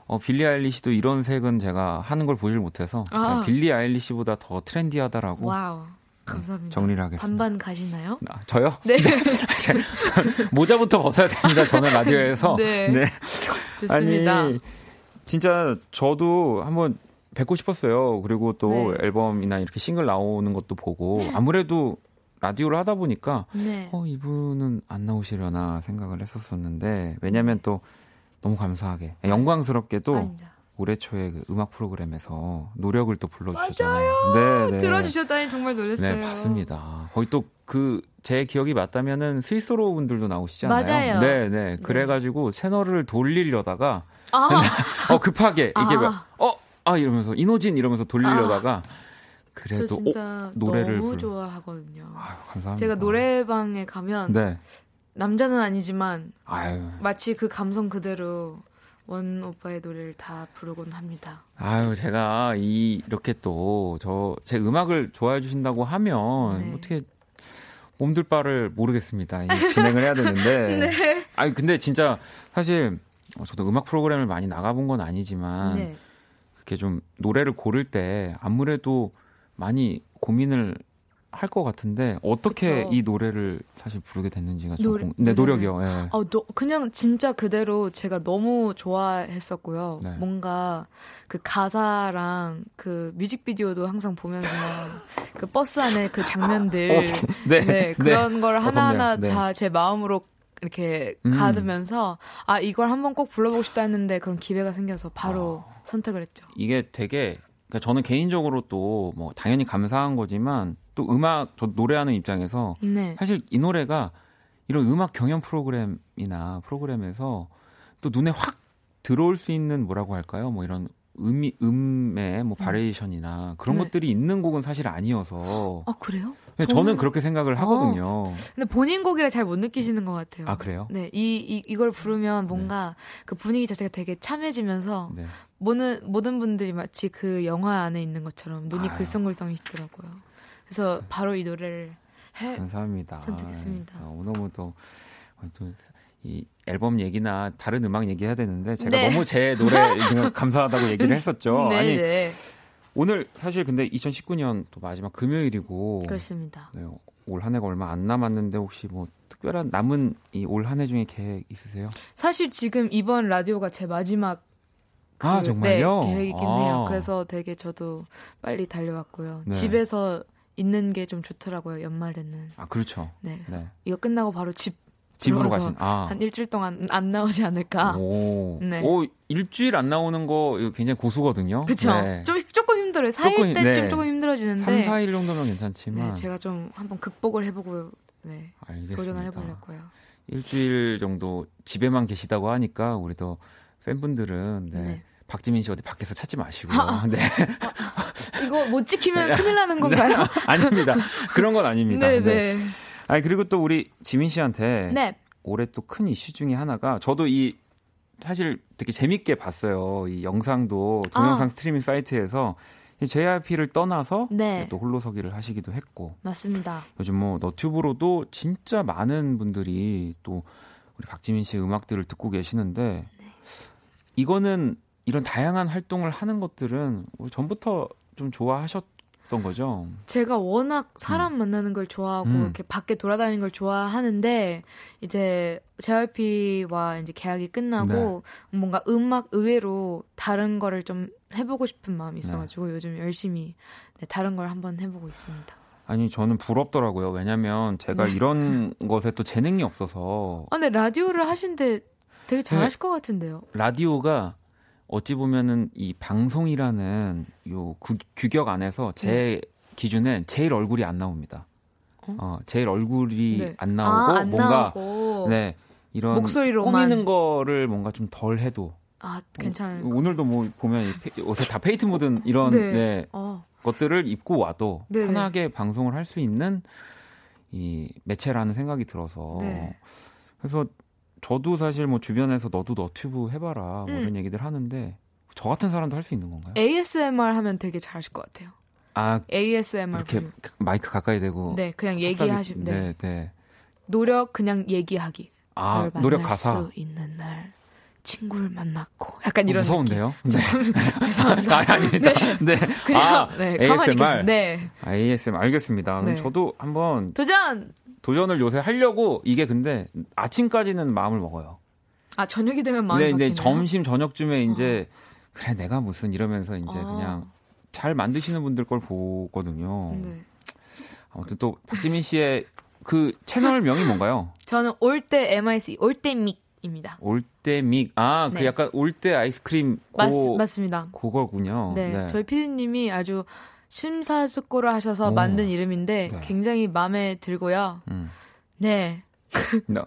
어, 빌리 아일리시도 이런 색은 제가 하는 걸 보질 못해서, 아, 빌리 아일리시보다 더 트렌디하다라고. 와우. 감사합니다. 정리를 하겠습니다. 반반 가시나요? 아, 저요? 네. 네. 저, 저, 모자부터 벗어야 됩니다. 저는 라디오에서. 네. 네. 좋습니다. 아니, 진짜 저도 한번 뵙고 싶었어요. 그리고 또, 네, 앨범이나 이렇게 싱글 나오는 것도 보고, 네, 아무래도 라디오를 하다 보니까, 네, 어, 이분은 안 나오시려나 생각을 했었었는데, 왜냐면 또 너무 감사하게, 영광스럽게도, 아닙니다, 올해 초에 그 음악 프로그램에서 노력을 또 불러주셨잖아요. 맞아요. 네, 들어주셨다니 정말 놀랐어요. 네, 봤습니다. 거기 또 그 제 기억이 맞다면은 스위스로 분들도 나오시잖아요. 맞아요. 네, 네. 그래가지고, 네, 채널을 돌리려다가, 아, 어, 급하게 이게 아, 어, 아 이러면서 이노진 이러면서 돌리려다가, 아, 그래도 저 진짜 오, 노래를 너무 불러... 좋아하거든요. 아유, 감사합니다. 제가 노래방에 가면, 네, 남자는 아니지만, 아유, 마치 그 감성 그대로 원 오빠의 노래를 다 부르곤 합니다. 아유, 제가 이, 이렇게 또 저 제 음악을 좋아해 주신다고 하면, 네, 어떻게 몸둘 바를 모르겠습니다. 진행을 해야 되는데. 네. 아니 근데 진짜 사실 저도 음악 프로그램을 많이 나가본 건 아니지만 네. 그렇게 좀 노래를 고를 때 아무래도 많이 고민을 할 것 같은데 어떻게 그쵸. 이 노래를 사실 부르게 됐는지가 노, 공... 네, 노력이요. 네. 아, 노, 그냥 진짜 그대로 제가 너무 좋아했었고요. 네. 뭔가 그 가사랑 그 뮤직비디오도 항상 보면서 그 버스 안에 그 장면들 어, 네. 네, 그런 네. 걸 하나하나 네. 다 제 마음으로 이렇게 음. 가두면서 아 이걸 한번 꼭 불러보고 싶다 했는데 그런 기회가 생겨서 바로 아. 선택을 했죠. 이게 되게 그러니까 저는 개인적으로 또 뭐 당연히 감사한 거지만 또 음악, 저 노래하는 입장에서 네. 사실 이 노래가 이런 음악 경연 프로그램이나 프로그램에서 또 눈에 확 들어올 수 있는 뭐라고 할까요? 뭐 이런 음이, 음의 뭐 바리에이션이나 그런 네. 것들이 있는 곡은 사실 아니어서. 아, 그래요? 저는, 저는 그렇게 생각을 하거든요. 어, 근데 본인 곡이라 잘 못 느끼시는 것 같아요. 아, 그래요? 네. 이, 이, 이걸 부르면 뭔가 네. 그 분위기 자체가 되게 참해지면서 네. 모든, 모든 분들이 마치 그 영화 안에 있는 것처럼 눈이 아유. 글썽글썽이시더라고요. 그래서 바로 이 노래를 해 감사합니다. 선택했습니다. 너무너무 또 이 앨범 얘기나 다른 음악 얘기해야 되는데 제가 네. 너무 제 노래 감사하다고 얘기를 했었죠. 네, 아니 네. 오늘 사실 근데 이천십구 년 또 마지막 금요일이고 그렇습니다. 네, 올 한 해가 얼마 안 남았는데 혹시 뭐 특별한 남은 이 올 한 해 중에 계획 있으세요? 사실 지금 이번 라디오가 제 마지막 그, 아 정말요? 네, 계획이긴 아. 해요. 그래서 되게 저도 빨리 달려왔고요. 네. 집에서 있는 게 좀 좋더라고요. 연말에는. 아 그렇죠. 네. 네. 이거 끝나고 바로 집 집으로 가신. 아. 한 일주일 동안 안 나오지 않을까. 오. 네. 오 일주일 안 나오는 거 굉장히 고수거든요. 그렇죠. 네. 좀 조금 힘들어요. 사 일 조금, 때쯤 네. 조금 힘들어지는데. 삼, 사 일 정도면 괜찮지만. 네, 제가 좀 한번 극복을 해보고 네. 알겠습니다. 도전을 해보려고요. 일주일 정도 집에만 계시다고 하니까 우리도 팬분들은 네. 네. 박지민 씨 어디 밖에서 찾지 마시고. 아, 네. 아, 이거 못 지키면 큰일 나는 건가요? 네, 아닙니다. 그런 건 아닙니다. 네, 네. 네. 아니 그리고 또 우리 지민 씨한테 네. 올해 또 큰 이슈 중에 하나가 저도 이 사실 되게 재밌게 봤어요. 이 영상도 동영상 아. 스트리밍 사이트에서 제이와이피를 떠나서 네. 또 홀로서기를 하시기도 했고. 맞습니다. 요즘 뭐 너튜브로도 진짜 많은 분들이 또 우리 박지민 씨의 음악들을 듣고 계시는데 네. 이거는 이런 다양한 활동을 하는 것들은 전부터 좀 좋아하셨던 거죠? 제가 워낙 사람 음. 만나는 걸 좋아하고 음. 이렇게 밖에 돌아다니는 걸 좋아하는데 이제 제이와이피와 이제 계약이 끝나고 네. 뭔가 음악 의외로 다른 거를 좀 해보고 싶은 마음이 있어가지고 네. 요즘 열심히 네, 다른 걸 한번 해보고 있습니다. 아니 저는 부럽더라고요. 왜냐하면 제가 네. 이런 것에 또 재능이 없어서. 아, 근데 라디오를 하신데 되게 잘하실 것 같은데요. 라디오가 어찌 보면은 이 방송이라는 요 구, 규격 안에서 제 네. 기준엔 제일 얼굴이 안 나옵니다. 어, 어 제일 얼굴이 네. 안 나오고 아, 안 뭔가 나오고. 네 이런 목소리로만. 꾸미는 거를 뭔가 좀 덜 해도 아 괜찮아요. 어, 오늘도 뭐 보면 이, 옷에 다 페이트 묻은 이런 네. 네, 어. 것들을 입고 와도 네네. 편하게 방송을 할 수 있는 이 매체라는 생각이 들어서 네. 그래서. 저도 사실 뭐 주변에서 너도 너튜브 해봐라 뭐 음. 이런 얘기들 하는데 저 같은 사람도 할 수 있는 건가요? 에이에스엠알 하면 되게 잘하실 것 같아요. 아 에이에스엠알 이렇게 보면. 마이크 가까이 대고 네 그냥 얘기하시면 네, 네. 노력 그냥 얘기하기. 아 노력 가사. 수 있는 날 친구를 만났고 약간 이런 무서운데요? 느낌. 무서운데요? 네. 아닙니다. 네. 네. 그냥 아, 네. 에이에스엠알. 네. 아, 에이에스엠알 알겠습니다. 네. 저도 한번 도전. 도전을 요새 하려고 이게 근데 아침까지는 마음을 먹어요. 아 저녁이 되면 마음이 먹히네요. 네, 점심 저녁쯤에 이제 어. 그래 내가 무슨 이러면서 이제 어. 그냥 잘 만드시는 분들 걸 보거든요. 네. 아무튼 또 박지민 씨의 그 채널 명이 뭔가요? 저는 올때 엠아이씨 올때 믹입니다. 올때 믹. 아 그 네. 약간 올때 아이스크림. 맞 맞습니다. 그거군요. 네, 네. 저희 피디님이 아주 심사숙고를 하셔서 오. 만든 이름인데 네. 굉장히 마음에 들고요. 음. 네. No.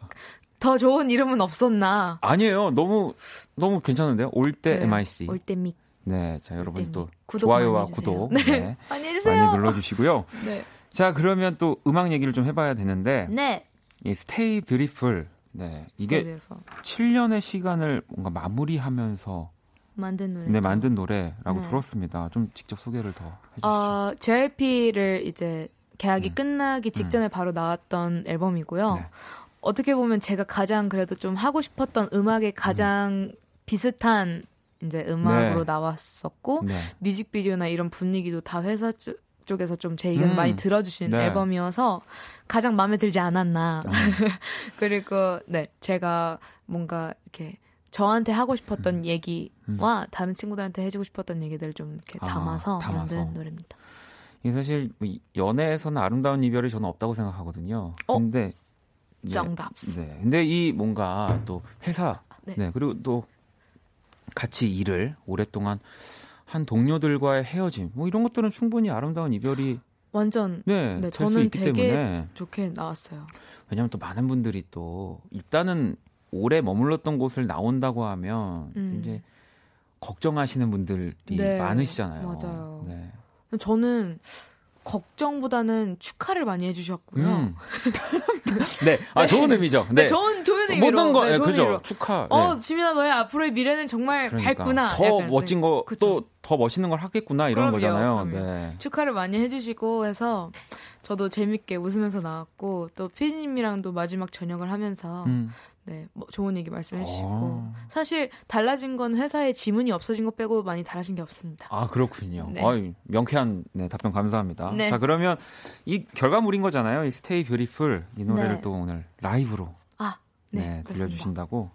더 좋은 이름은 없었나? 아니에요. 너무 너무 괜찮은데요. 올때 네. 엠아이씨. 올때 믹. 네, 자 여러분 또 좋아요와 구독 네. 네. 많이 해주세요. 많이 눌러주시고요. 네. 자 그러면 또 음악 얘기를 좀 해봐야 되는데. 네. 이 Stay Beautiful. 네. 이게 Stay Beautiful. 칠 년의 시간을 뭔가 마무리하면서. 만든 노래. 네, 만든 노래라고 네. 들었습니다. 좀 직접 소개를 더 해주시죠. 어, 제이와이피를 이제 계약이 음. 끝나기 직전에 음. 바로 나왔던 앨범이고요. 네. 어떻게 보면 제가 가장 그래도 좀 하고 싶었던 음악에 가장 음. 비슷한 이제 음악으로 네. 나왔었고 네. 뮤직비디오나 이런 분위기도 다 회사 주, 쪽에서 좀 제 의견을 음. 많이 들어주신 네. 앨범이어서 가장 마음에 들지 않았나. 음. 그리고 네 제가 뭔가 이렇게 저한테 하고 싶었던 음. 얘기와 음. 다른 친구들한테 해주고 싶었던 얘기들을 좀 이렇게 담아서, 아, 담아서. 만든 노래입니다. 이게 사실 연애에서는 아름다운 이별이 저는 없다고 생각하거든요. 어? 근데 네, 정답. 네. 근데 이 뭔가 또 회사 네. 네. 그리고 또 같이 일을 오랫동안 한 동료들과의 헤어짐 뭐 이런 것들은 충분히 아름다운 이별이 완전 네, 네 될 수 있기 되게 때문에 좋게 나왔어요. 왜냐하면 또 많은 분들이 또 일단은 오래 머물렀던 곳을 나온다고 하면 음. 이제 걱정하시는 분들이 네, 많으시잖아요. 맞아요. 네. 저는 걱정보다는 축하를 많이 해주셨고요. 음. 네, 아 좋은 의미죠. 네, 네 좋은 좋은 의미로 모든 거, 네, 그죠? 의미로. 축하. 어, 네. 지민아 너의 앞으로의 미래는 정말 그러니까. 밝구나. 더 약간, 멋진 거, 또 더 멋있는 걸 하겠구나 이런 그럼요, 거잖아요. 네. 축하를 많이 해주시고 해서 저도 재밌게 웃으면서 나왔고 또 피디님이랑도 마지막 저녁을 하면서 음. 네, 뭐 좋은 얘기 말씀해주시고 사실 달라진 건 회사에 지문이 없어진 것 빼고 많이 달라진 게 없습니다. 아 그렇군요. 네. 아유, 명쾌한 네, 답변 감사합니다. 네. 자 그러면 이 결과물인 거잖아요. 이 Stay Beautiful 이 노래를 네. 또 오늘 라이브로 아, 네, 네, 들려주신다고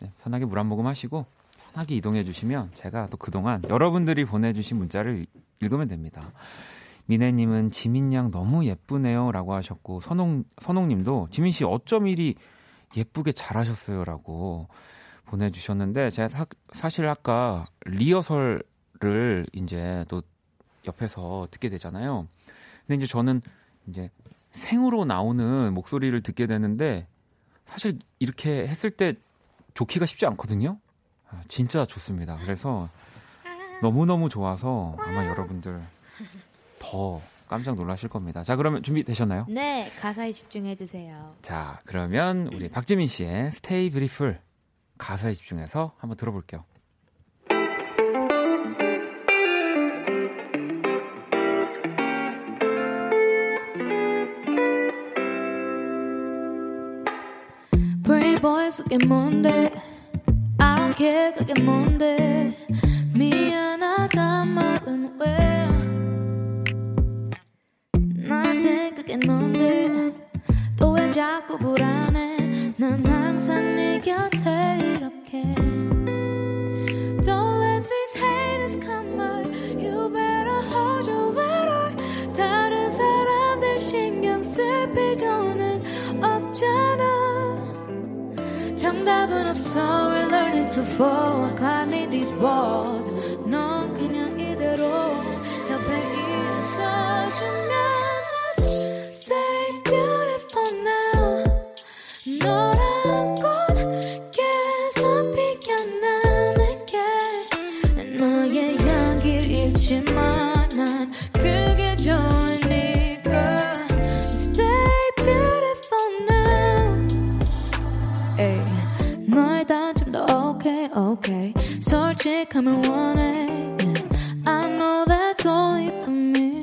네, 편하게 물 한 모금 하시고 편하게 이동해 주시면 제가 또 그동안 여러분들이 보내주신 문자를 읽으면 됩니다. 미네님은 지민 양 너무 예쁘네요 라고 하셨고 선홍, 선홍님도 지민 씨 어쩜 이리 예쁘게 잘하셨어요 라고 보내주셨는데 제가 사, 사실 아까 리허설을 이제 또 옆에서 듣게 되잖아요. 근데 이제 저는 이제 생으로 나오는 목소리를 듣게 되는데 사실 이렇게 했을 때 좋기가 쉽지 않거든요. 진짜 좋습니다. 그래서 너무너무 좋아서 아마 여러분들 더 깜짝 놀라실 겁니다. 자, 그러면 준비되셨나요? 네, 가사에 집중해주세요. 자, 그러면 우리 박지민 씨의 Stay Beautiful 가사에 집중해서 한번 들어볼게요. Pretty boys 그게 뭔데 I don't care 그게 뭔데 미안하단 말은 왜 나한테 그게 뭔데 또 왜 자꾸 불안해 난 항상 네 곁에 이렇게 Don't let these haters come by You better hold your head up 다른 사람들 신경 쓸 필요는 없잖아 정답은 없어 We're learning to fall Climbing these walls 넌 그냥 이대로 옆에 있어주면 Stay beautiful now 너란 꽃 계속 피어나 내게 너의 향기를 잃지만 난 그게 좋으니까 Stay beautiful now 에이, 너의 단점도 okay, okay 솔직함을 원해 I know that's only for me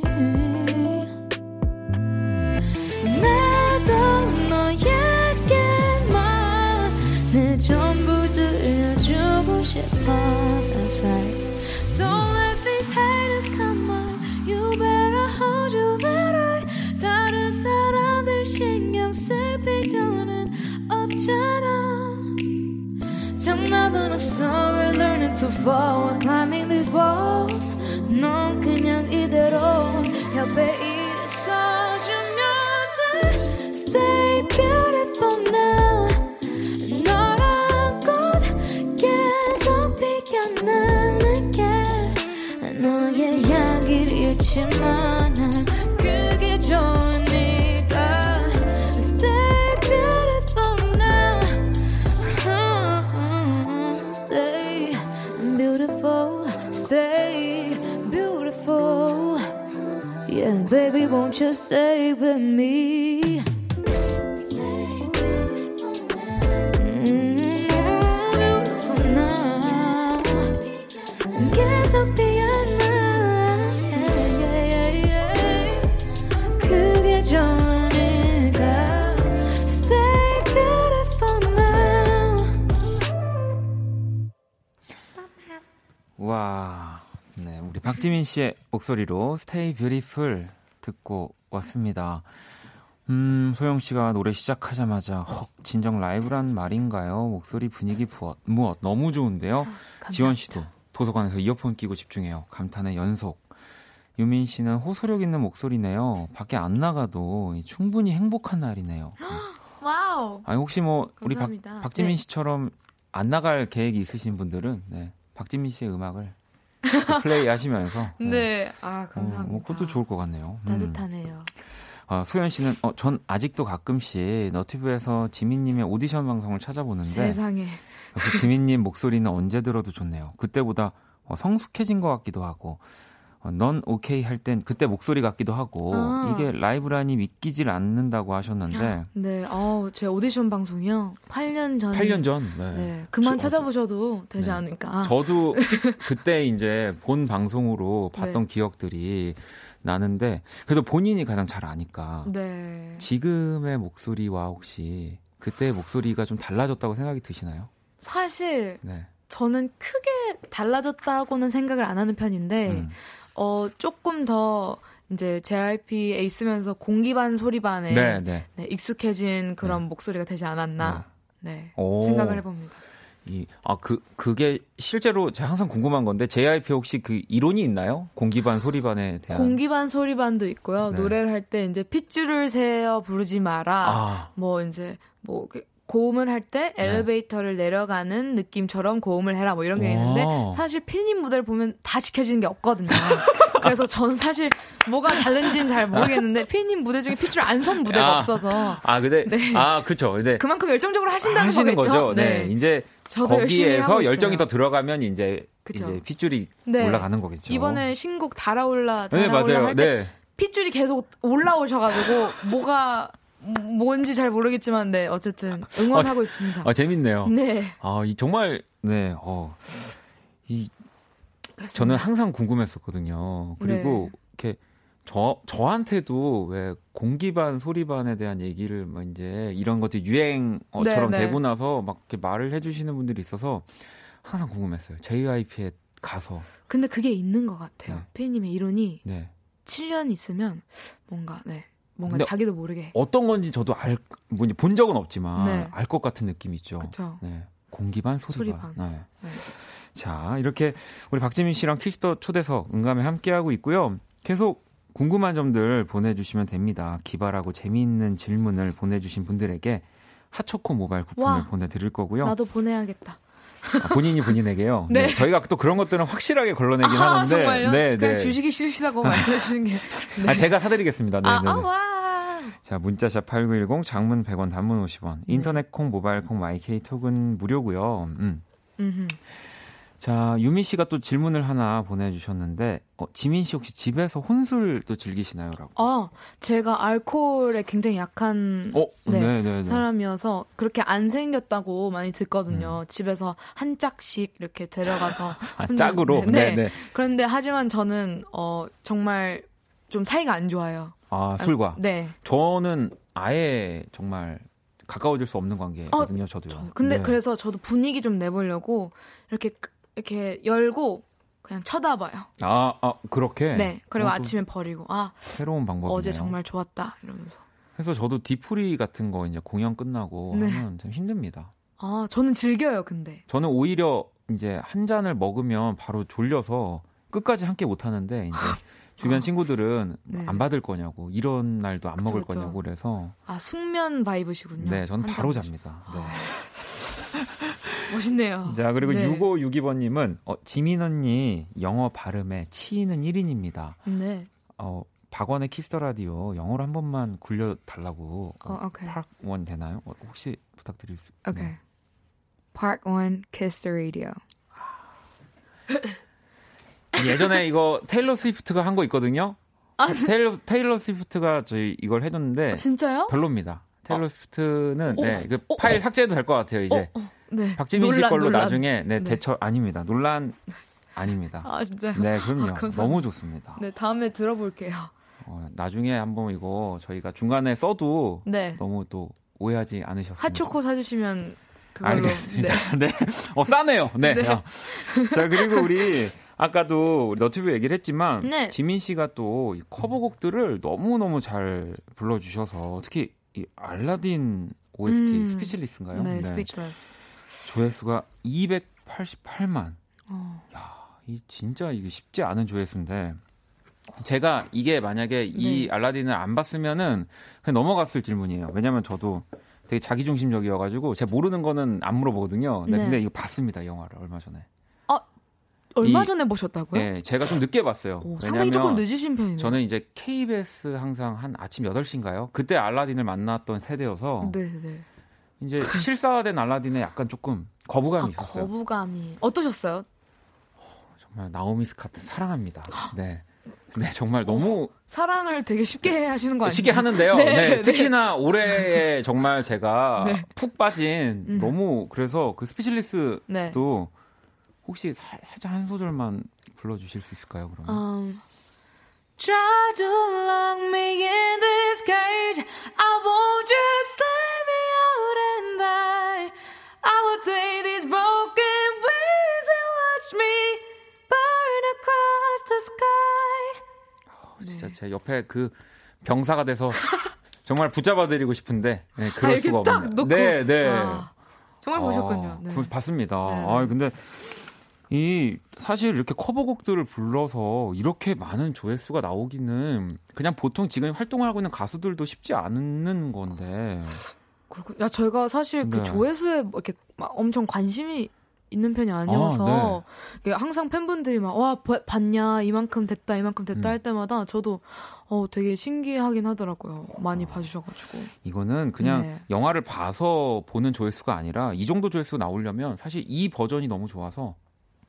Oh, that's right. Don't let these haters come on. You better hold your head up. 다른 사람들 신경 쓸 필요는 없잖아. 장난은 없어. We're learning to fall. We're climbing these walls. 넌 그냥 이대로 옆에 있어주면 돼. Stay beautiful now. 너의 향기를 잃지만 난 그게 좋으니까 Stay beautiful now Stay beautiful Stay beautiful Yeah baby won't you stay with me 계속 피어나 yeah, yeah, yeah. 그 박지민 씨의 목소리로 Stay Beautiful 듣고 왔습니다. 음, 소영 씨가 노래 시작하자마자 헉, 진정 라이브란 말인가요? 목소리 분위기 부어, 무엇 너무 좋은데요. 감사합니다. 지원 씨도 도서관에서 이어폰 끼고 집중해요. 감탄의 연속. 유민 씨는 호소력 있는 목소리네요. 밖에 안 나가도 충분히 행복한 날이네요. 와우. 아니, 혹시 뭐 감사합니다. 우리 박, 박지민 씨처럼 안 나갈 계획이 있으신 분들은 네, 박지민 씨의 음악을 플레이 하시면서 네. 네. 아, 감사합니다. 어, 뭐 그것도 좋을 것 같네요. 따뜻하네요. 음. 아, 소연 씨는 어, 전 아직도 가끔씩 너튜브에서 지민님의 오디션 방송을 찾아보는데 세상에 역시 지민님 목소리는 언제 들어도 좋네요. 그때보다 어, 성숙해진 것 같기도 하고 어, 넌 오케이 할 땐 그때 목소리 같기도 하고 아. 이게 라이브라니 믿기질 않는다고 하셨는데 네, 어, 제 오디션 방송이요. 팔 년 전 팔 년 전 네. 네, 그만 저, 찾아보셔도 되지 네. 않을까. 아. 저도 그때 이제 본 방송으로 봤던 네. 기억들이 나는데 그래도 본인이 가장 잘 아니까 네. 지금의 목소리와 혹시 그때의 목소리가 좀 달라졌다고 생각이 드시나요? 사실 네. 저는 크게 달라졌다고는 생각을 안 하는 편인데 음. 어, 조금 더 이제 제이와이피에 있으면서 공기반 소리반에 네, 네. 네, 익숙해진 그런 네. 목소리가 되지 않았나 네. 네, 생각을 해봅니다. 이, 아, 그, 그게 실제로 제가 항상 궁금한 건데, 제이와이피 혹시 그 이론이 있나요? 공기반 소리반에 대한. 공기반 소리반도 있고요. 네. 노래를 할 때 이제 핏줄을 세어 부르지 마라. 아. 뭐 이제 뭐 고음을 할 때 엘리베이터를 네. 내려가는 느낌처럼 고음을 해라. 뭐 이런 게 오. 있는데, 사실 피디님 무대를 보면 다 지켜지는 게 없거든요. 그래서 저는 사실 뭐가 다른지는 잘 모르겠는데 피디님 무대 중에 핏줄 안 선 무대가 아. 없어서. 아, 근데. 네. 아, 그쵸. 네. 그만큼 열정적으로 하신다는 하시는 거겠죠? 거죠. 네. 네. 이제 거기에서 열정이 더 들어가면 이제, 이제 핏줄이 네. 올라가는 거겠죠. 이번에 신곡 달아올라, 달아올라 네, 할 때 네. 핏줄이 계속 올라오셔가지고 뭐가 뭔지 잘 모르겠지만 네, 어쨌든 응원하고 아, 있습니다. 아, 재밌네요. 네. 아, 이 정말 네, 어, 이 그렇습니다. 저는 항상 궁금했었거든요. 그리고 네. 이렇게. 저, 저한테도 왜 공기반, 소리반에 대한 얘기를 뭐 이제 이런 것들 유행처럼 네, 네. 되고 나서 막 이렇게 말을 해주시는 분들이 있어서 항상 궁금했어요. 제이와이피에 가서. 근데 그게 있는 것 같아요. 피디님의 네. 이론이 네. 칠 년 있으면 뭔가, 네. 뭔가 자기도 모르게. 어떤 건지 저도 알, 뭐 이제 본 적은 없지만 네. 알 것 같은 느낌이 있죠. 그쵸. 네. 공기반, 소리반. 소리반. 네. 네. 자, 이렇게 우리 박지민 씨랑 키스더 초대석 응감에 함께하고 있고요. 계속 궁금한 점들 보내주시면 됩니다. 기발하고 재미있는 질문을 보내주신 분들에게 핫초코 모바일 쿠폰을 와, 보내드릴 거고요. 나도 보내야겠다. 아, 본인이 본인에게요. 네. 네. 저희가 또 그런 것들은 확실하게 걸러내긴 아, 하는데. 정말요? 네, 그냥 네. 주식이 싫으시다고 말씀해주는 게. 네. 아, 제가 사드리겠습니다. 네, 아, 네, 네. 아, 와. 자, 문자샵 팔구일공, 장문 백 원, 단문 오십 원. 인터넷 콩, 모바일 콩, 마이케이 톡은 무료고요. 음. 음흠. 자, 유미 씨가 또 질문을 하나 보내주셨는데 어, 지민 씨 혹시 집에서 혼술도 즐기시나요? 라고. 아, 제가 알코올에 굉장히 약한 어? 네, 사람이어서 그렇게 안 생겼다고 많이 듣거든요. 음. 집에서 한 짝씩 이렇게 데려가서 아, 혼자, 짝으로? 네, 네. 그런데 하지만 저는 어, 정말 좀 사이가 안 좋아요. 아, 술과? 아, 네. 저는 아예 정말... 가까워질 수 없는 관계거든요. 어, 저도요. 저도. 근데 네. 그래서 저도 분위기 좀 내보려고 이렇게 이렇게 열고 그냥 쳐다봐요. 아, 아 그렇게? 네. 그리고 어, 아침에 버리고 아 새로운 방법이네요. 어제 정말 좋았다 이러면서. 그래서 저도 디프리 같은 거 이제 공연 끝나고 네. 하면 좀 힘듭니다. 아 저는 즐겨요, 근데. 저는 오히려 이제 한 잔을 먹으면 바로 졸려서 끝까지 함께 못 하는데 이제. 주변 어. 친구들은 네. 안 받을 거냐고 이런 날도 안 그쵸, 먹을 그쵸. 거냐고 그래서 아 숙면 바이브시군요. 네, 저는 바로 잠... 잡니다. 아. 네. 멋있네요. 자 그리고 네. 육오육이 번님은 어, 지민 언니 영어 발음에 치이는 일 인입니다. 네. 어 박원의 키스더 라디오 영어로 한 번만 굴려달라고. 어, 어 오케이. Park One 되나요? 어, 혹시 부탁드릴 수? 오케이. 네. Park One Kiss the Radio. 예전에 이거 테일러 스위프트가 한 거 있거든요. 아, 테일러, 테일러 스위프트가 저희 이걸 해줬는데. 아, 진짜요? 별로입니다. 테일러 어? 스위프트는 어? 네, 그 어? 파일 삭제해도 될 것 같아요. 이제 어? 어? 네. 박지민 씨 걸로 논란. 나중에 네, 네. 대처 아닙니다. 논란 아닙니다. 아 진짜요? 네 그럼요. 아, 너무 좋습니다. 네 다음에 들어볼게요. 어, 나중에 한번 이거 저희가 중간에 써도 네. 너무 또 오해하지 않으셨으면. 핫초코 사주시면 그걸로. 알겠습니다. 네. 네. 어 싸네요. 네. 네. 자 그리고 우리. 아까도 너튜브 얘기를 했지만 네. 지민 씨가 또 이 커버곡들을 너무너무 잘 불러주셔서 특히 이 알라딘 오에스티 음. 스피치리스인가요? 네, 네. 스피치리스. 조회수가 이백팔십팔만. 어. 야, 이 진짜 이게 쉽지 않은 조회수인데 제가 이게 만약에 이 네. 알라딘을 안 봤으면은 그냥 넘어갔을 질문이에요. 왜냐면 저도 되게 자기중심적이어가지고 제가 모르는 거는 안 물어보거든요. 네, 네. 근데 이거 봤습니다, 이 영화를 얼마 전에. 아, 얼마 이, 전에 보셨다고요? 네, 제가 좀 늦게 봤어요. 오, 상당히 조금 늦으신 편이네요. 저는 이제 케이비에스 항상 한 아침 여덟 시인가요? 그때 알라딘을 만났던 세대여서 네, 네. 이제 실사화된 알라딘에 약간 조금 거부감이 아, 있었어요. 거부감이. 어떠셨어요? 정말 나오미 스카트 사랑합니다. 네. 네, 정말 너무 사랑을 되게 쉽게 하시는 거 아니에요? 쉽게 하는데요. 네, 네, 특히나 네. 올해에 정말 제가 네. 푹 빠진 음. 너무 그래서 그 스피치리스도 네. 혹시 살, 살짝 한 소절만 불러주실 수 있을까요? 그러면 um, Try to lock me in this cage. I won't just let me out and die. I will take these broken wings and watch me burn across the sky. 진짜 네. 제 옆에 그 병사가 돼서 정말 붙잡아드리고 싶은데 네, 그럴 아, 수가 없네요. 네, 네. 아, 정말 아, 보셨군요. 네. 봤습니다. 네. 아 근데 이 사실 이렇게 커버곡들을 불러서 이렇게 많은 조회수가 나오기는 그냥 보통 지금 활동을 하고 있는 가수들도 쉽지 않은 건데. 그렇군. 야 저희가 사실 네. 그 조회수에 이렇게 막 엄청 관심이 있는 편이 아니어서 아, 네. 항상 팬분들이 막 와 봤냐 이만큼 됐다 이만큼 됐다 음. 할 때마다 저도 어, 되게 신기하긴 하더라고요. 많이 봐주셔가지고 이거는 그냥 네. 영화를 봐서 보는 조회수가 아니라 이 정도 조회수가 나오려면 사실 이 버전이 너무 좋아서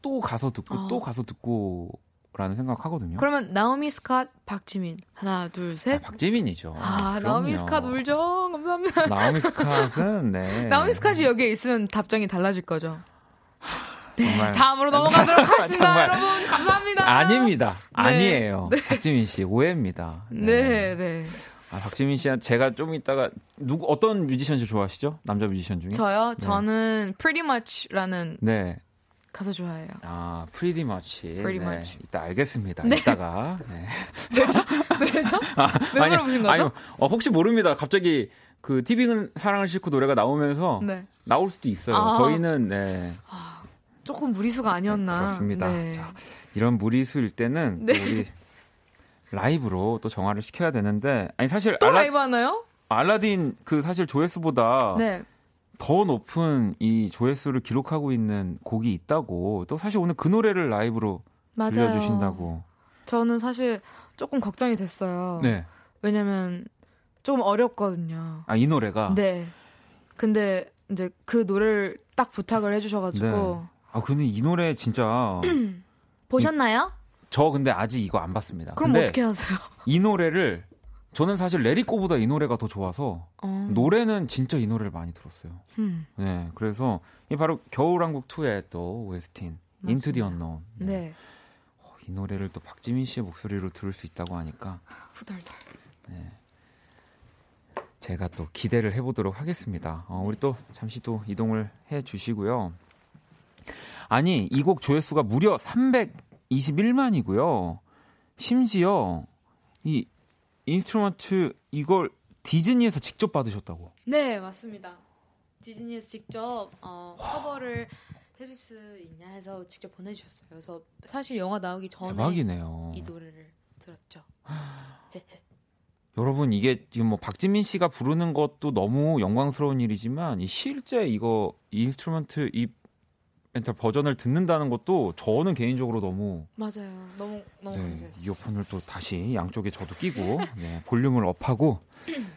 또 가서 듣고 아. 또 가서 듣고 라는 생각하거든요. 그러면 나오미 스캇, 박지민 하나 둘 셋. 아, 박지민이죠. 아, 아 나오미 스캇 울죠. 감사합니다. 나오미 스캇은 네. 나오미 스캇이 여기에 있으면 답장이 달라질 거죠. 네, 정말. 다음으로 넘어가도록 하겠습니다. 여러분 감사합니다. 아닙니다. 네. 아니에요. 네. 박지민 씨 오해입니다. 네, 네. 네. 아, 박지민 씨 제가 좀 이따가 누구 어떤 뮤지션을 좋아하시죠? 남자 뮤지션 중에? 저요. 네. 저는 Pretty Much라는 네. 가수 좋아해요. 아, Pretty Much. Pretty 네. Much. 이따 알겠습니다. 네. 이따가. 네. 왜죠? 왜죠? 아, 왜 물어보신 거죠? 아니요. 어, 혹시 모릅니다. 갑자기 그 티빙은 사랑을 싣고 노래가 나오면서 네. 나올 수도 있어요. 아. 저희는 네. 아, 조금 무리수가 아니었나. 네, 그렇습니다. 네. 자, 이런 무리수일 때는 네. 우리 라이브로 또 정화를 시켜야 되는데 아니 사실 또 알라, 라이브 하나요? 알라딘 그 사실 조회수보다 네. 더 높은 이 조회수를 기록하고 있는 곡이 있다고 또 사실 오늘 그 노래를 라이브로 맞아요. 들려주신다고. 저는 사실 조금 걱정이 됐어요. 네. 왜냐면 조금 어렵거든요. 아, 이 노래가? 네. 근데 이제 그 노래를 딱 부탁을 해주셔가지고. 네. 아, 근데 이 노래 진짜. 보셨나요? 이, 저 근데 아직 이거 안 봤습니다. 그럼 어떻게 하세요? 이 노래를 저는 사실 레리꼬보다 이 노래가 더 좋아서 어. 노래는 진짜 이 노래를 많이 들었어요. 음. 네. 그래서 이 바로 겨울왕국이의 또 오에스티인 Into the Unknown. 네. 네. 어, 이 노래를 또 박지민 씨의 목소리로 들을 수 있다고 하니까. 후덜덜. 네. 제가 또 기대를 해보도록 하겠습니다. 어, 우리 또 잠시 또 이동을 해주시고요. 아니 이 곡 조회수가 무려 삼백이십일만이고요. 심지어 이 인스트루먼트 이걸 디즈니에서 직접 받으셨다고? 네 맞습니다. 디즈니에서 직접 어, 커버를 해줄 수 있냐 해서 직접 보내주셨어요. 그래서 사실 영화 나오기 전에 대박이네요. 이 노래를 들었죠. 여러분 이게 지금 뭐 박지민 씨가 부르는 것도 너무 영광스러운 일이지만 이 실제 이거 이 인스트루먼트 이 멘탈 버전을 듣는다는 것도 저는 개인적으로 너무 맞아요. 너무 너무 네, 감사했어요. 이어폰을 또 다시 양쪽에 저도 끼고 네, 볼륨을 업하고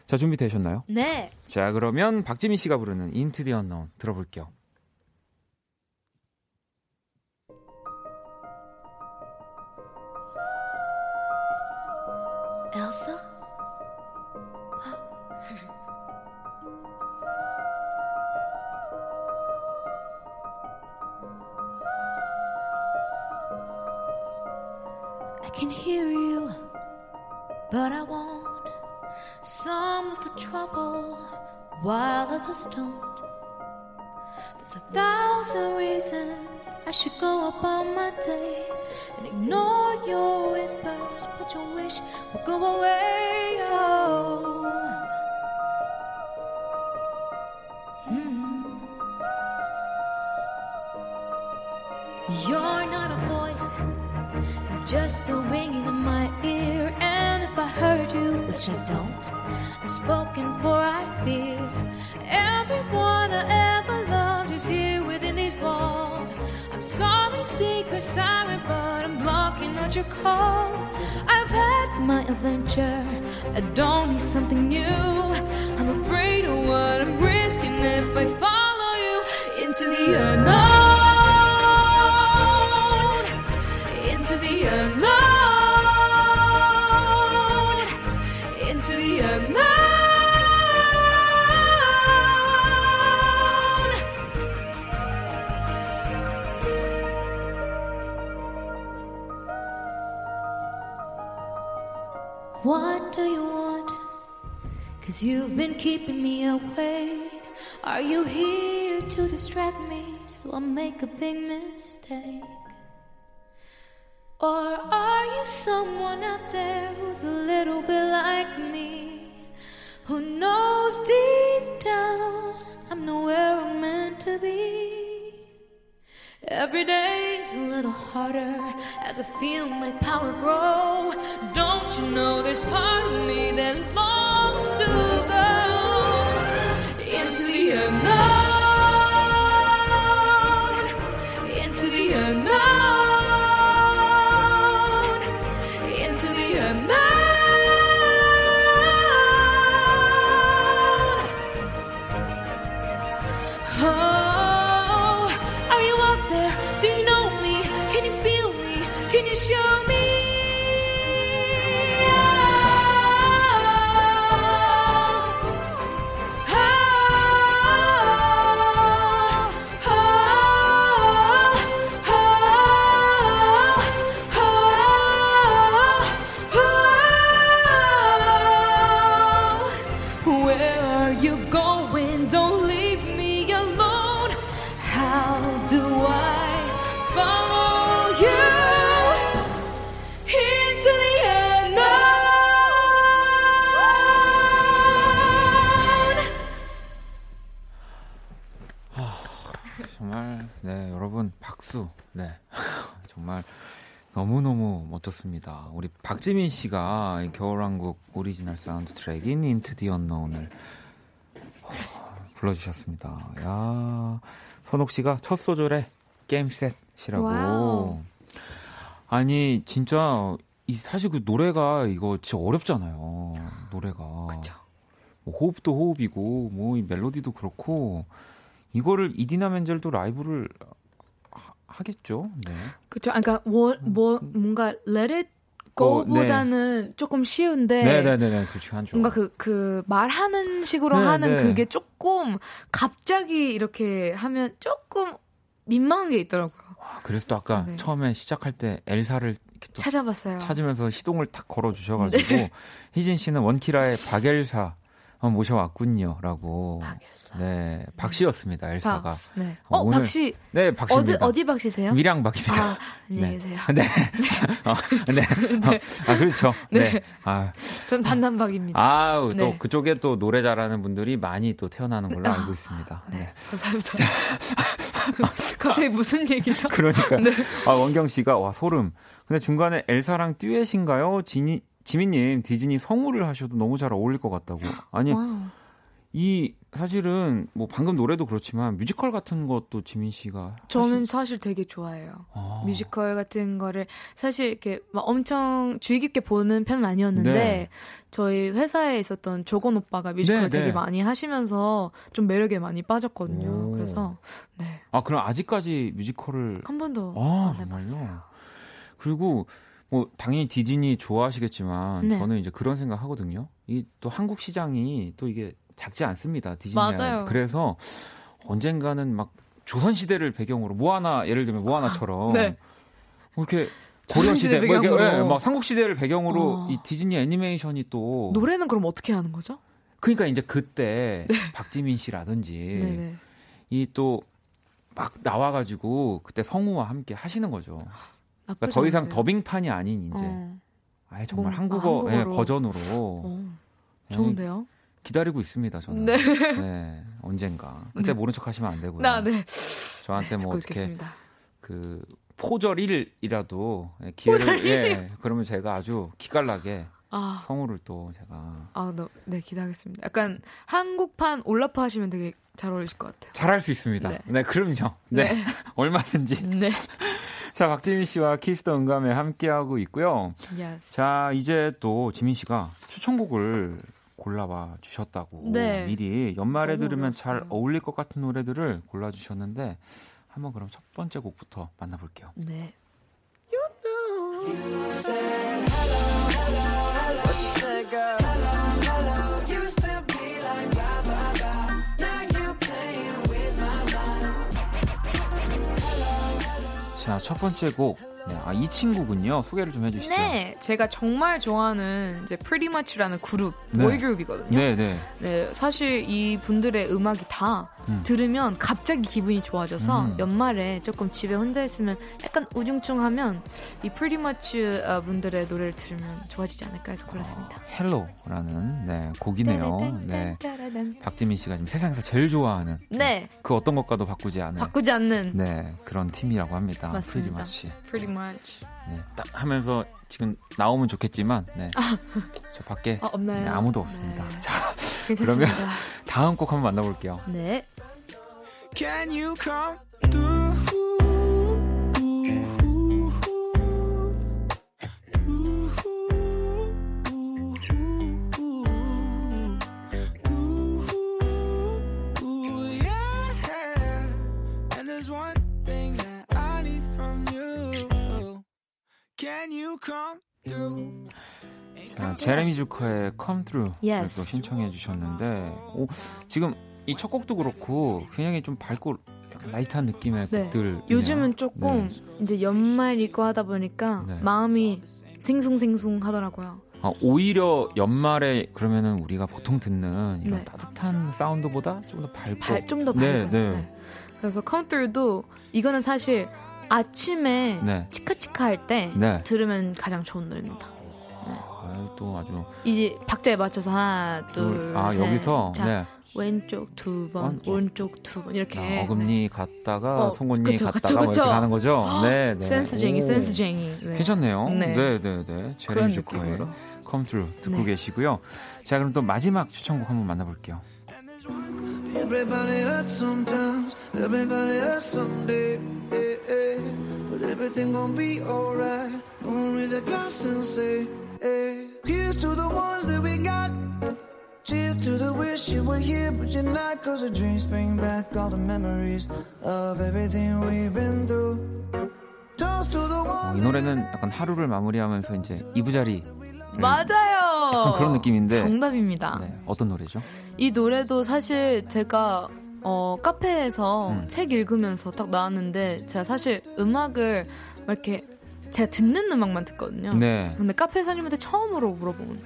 자 준비 되셨나요? 네. 자 그러면 박지민 씨가 부르는 Into the Unknown 들어볼게요. 엘사? I can hear you, but I won't. Some look for trouble, while others don't. There's a thousand reasons I should go about my day and ignore your whispers, but your wish will go away. Oh. Mm. You're not a voice, you're just a ringing in my ear. And if I heard you, which I don't, I'm spoken for, I fear. Everyone I ever loved is here within these walls. I'm sorry, secret, siren, but I'm blocking out your calls. I've had my adventure, I don't need something new. I'm afraid of what I'm risking if I follow you into the unknown, into the unknown, into the unknown. What do you want? 'Cause you've been keeping me awake. Are you here to distract me so I make a big mistake? Or are you someone out there who's a little bit like me, who knows deep down I'm nowhere I'm meant to be? Every day's a little harder as I feel my power grow. Don't you know there's part of me that longs to go into the unknown, into the unknown, into the unknown. Show me. 네, 정말 너무너무 멋졌습니다. 우리 박지민 씨가 겨울왕국 오리지널 사운드 트랙인 Into the Unknown을 불러주셨습니다. 야, 선옥 씨가 첫 소절에 게임 셋이라고. 와우. 아니 진짜 이 사실 그 노래가 이거 진짜 어렵잖아요. 노래가 뭐 호흡도 호흡이고 뭐 이 멜로디도 그렇고 이거를 이디나 멘젤도 라이브를 하겠죠. 네. 그렇죠. 그러니까 뭐, 뭐 뭔가 Let It Go보다는 네. 조금 쉬운데 네네네 그렇죠. 뭔가 그, 그 말하는 식으로 네, 하는 네. 그게 조금 갑자기 이렇게 하면 조금 민망한 게 있더라고요. 아, 그래서 또 아까 네. 처음에 시작할 때 엘사를 이렇게 또 찾아봤어요. 찾으면서 시동을 탁 걸어주셔가지고 네. 희진 씨는 원키라의 박엘사 모셔왔군요라고. 박엘사. 네, 박씨였습니다. 엘사가. 박스, 네. 어, 오늘, 박씨. 네, 박씨입니다. 어디 어디 박씨세요? 밀양박입니다. 아, 안녕히 계세요. 네. 네. 어, 네. 네. 어, 아 그렇죠. 네. 네. 아, 전 반남박입니다. 아우 네. 또 그쪽에 또 노래 잘하는 분들이 많이 또 태어나는 걸로 알고 있습니다. 아, 네. 네. 감사합니다. 자, 갑자기 무슨 얘기죠? 그러니까. 네. 아 원경 씨가 와 소름. 근데 중간에 엘사랑 듀엣인가요? 진이 지민님 디즈니 성우를 하셔도 너무 잘 어울릴 것 같다고. 아니 와우. 이 사실은 뭐 방금 노래도 그렇지만 뮤지컬 같은 것도 지민 씨가 저는 하신... 사실 되게 좋아해요. 아. 뮤지컬 같은 거를 사실 이렇게 막 엄청 주의 깊게 보는 편은 아니었는데 네. 저희 회사에 있었던 조건 오빠가 뮤지컬 네, 되게 네. 많이 하시면서 좀 매력에 많이 빠졌거든요. 오. 그래서 네. 아 그럼 아직까지 뮤지컬을 한 번도 아, 안 해봤어요. 정말요? 그리고 뭐 당연히 디즈니 좋아하시겠지만 네. 저는 이제 그런 생각 하거든요. 이 또 한국 시장이 또 이게 작지 않습니다. 디즈니가. 맞아요. 그래서 언젠가는 막 조선 시대를 배경으로 모아나 예를 들면 모아나처럼 네. 뭐 이렇게 고려 시대 뭐 이렇게 네, 막 삼국 시대를 배경으로 어. 이 디즈니 애니메이션이 또 노래는 그럼 어떻게 하는 거죠? 그러니까 이제 그때 네. 박지민 씨라든지 이 또 막 나와가지고 그때 성우와 함께 하시는 거죠. 그러니까 더 이상 더빙판이 아닌 이제 어. 아예 정말 뭐, 한국어 아, 예, 버전으로 어. 좋은데요? 기다리고 있습니다 저는. 네. 네. 언젠가 그때 네. 모른 척 하시면 안 되고요. 나, 네. 저한테 네, 뭐 어떻게 있겠습니다. 그 포절 일이라도 기회를 포절 예, 그러면 제가 아주 기깔나게 아. 성우를 또 제가 아, 너, 네 기대하겠습니다. 약간 한국판 올라프 하시면 되게 잘 어울리실 것 같아요. 잘할 수 있습니다. 네, 네 그럼요. 네, 네. 얼마든지. 네. 자, 박지민 씨와 키스 더 응감에 함께하고 있고요. Yes. 자, 이제 또 지민 씨가 추천곡을 골라와 주셨다고 네. 미리 연말에 들으면 잘 어울릴 것 같은 노래들을 골라주셨는데 한번 그럼 첫 번째 곡부터 만나볼게요. 네. You know. 자, 첫 번째 곡. 네, 아, 이 친구군요. 소개를 좀 해주시죠. 네, 제가 정말 좋아하는 이제 Pretty Much라는 그룹, 네. 보이 그룹이거든요. 네, 네. 네, 사실 이 분들의 음악이 다 음. 들으면 갑자기 기분이 좋아져서 음. 연말에 조금 집에 혼자 있으면 약간 우중충하면 이 Pretty Much 분들의 노래를 들으면 좋아지지 않을까 해서 골랐습니다. 어, 헬로라는 네 곡이네요. 네, 박지민 씨가 지금 세상에서 제일 좋아하는 네. 그 어떤 것과도 바꾸지 않은 바꾸지 않는 네 그런 팀이라고 합니다. 맞습니다. Pretty Much. Pretty Much. 네, 딱 하면서 지금 나오면 좋겠지만, 네, 아. 저 밖에 아, 없나요? 네, 아무도 없습니다. 네. 자, 괜찮습니다. 그러면 다음 곡 한번 만나볼게요. 네. Can you come through? 자, 제레미 주커의 Come Through를 yes. 신청해 주셨는데 오, 지금 이 첫 곡도 그렇고 굉장히 좀 밝고 약간 라이트한 느낌의 네. 곡들 요즘은 조금 네. 이제 연말이고 하다 보니까 네. 마음이 생숭생숭 하더라고요. 아, 오히려 연말에 그러면은 우리가 보통 듣는 이런 네. 따뜻한 사운드보다 좀 더 밝고 좀 더 밝은 네, 네. 네. 그래서 Come Through도 이거는 사실 아침에 네. 치카치카 할 때 네. 들으면 가장 좋은 노래입니다. 네. 아, 또 아주 이제 박자에 맞춰서 하나 둘 아 여기서 자, 네. 왼쪽 두 번 오른쪽 두 번 이렇게 어금니 네. 갔다가 어, 송곳니 그쵸, 갔다가 그쵸, 그쵸. 이렇게 하는 거죠. 네, 네. 센스쟁이 센스쟁이 네. 괜찮네요. 네네네 네, 네. 제레미 주커의 Come Through 듣고 네. 계시고요. 자 그럼 또 마지막 추천곡 한번 만나볼게요. Everybody hurts sometimes. Everybody hurts someday. Hey, hey. But everything gon' be alright. Gonna raise a glass and say, hey. Here's to the ones that we got. Cheers to the wish you were here, but you're not. 'Cause the dreams bring back all the memories of everything we've been through. Toast to the ones. 어, 이 노래는 약간 하루를 마무리하면서 이제 이부자리. 맞아요. 약간 그런 느낌인데 정답입니다. 네, 어떤 노래죠? 이 노래도 사실 제가 어, 카페에서 음. 책 읽으면서 딱 나왔는데 제가 사실 음악을 막 이렇게 제가 듣는 음악만 듣거든요. 네. 근데 카페 사님한테 처음으로 물어본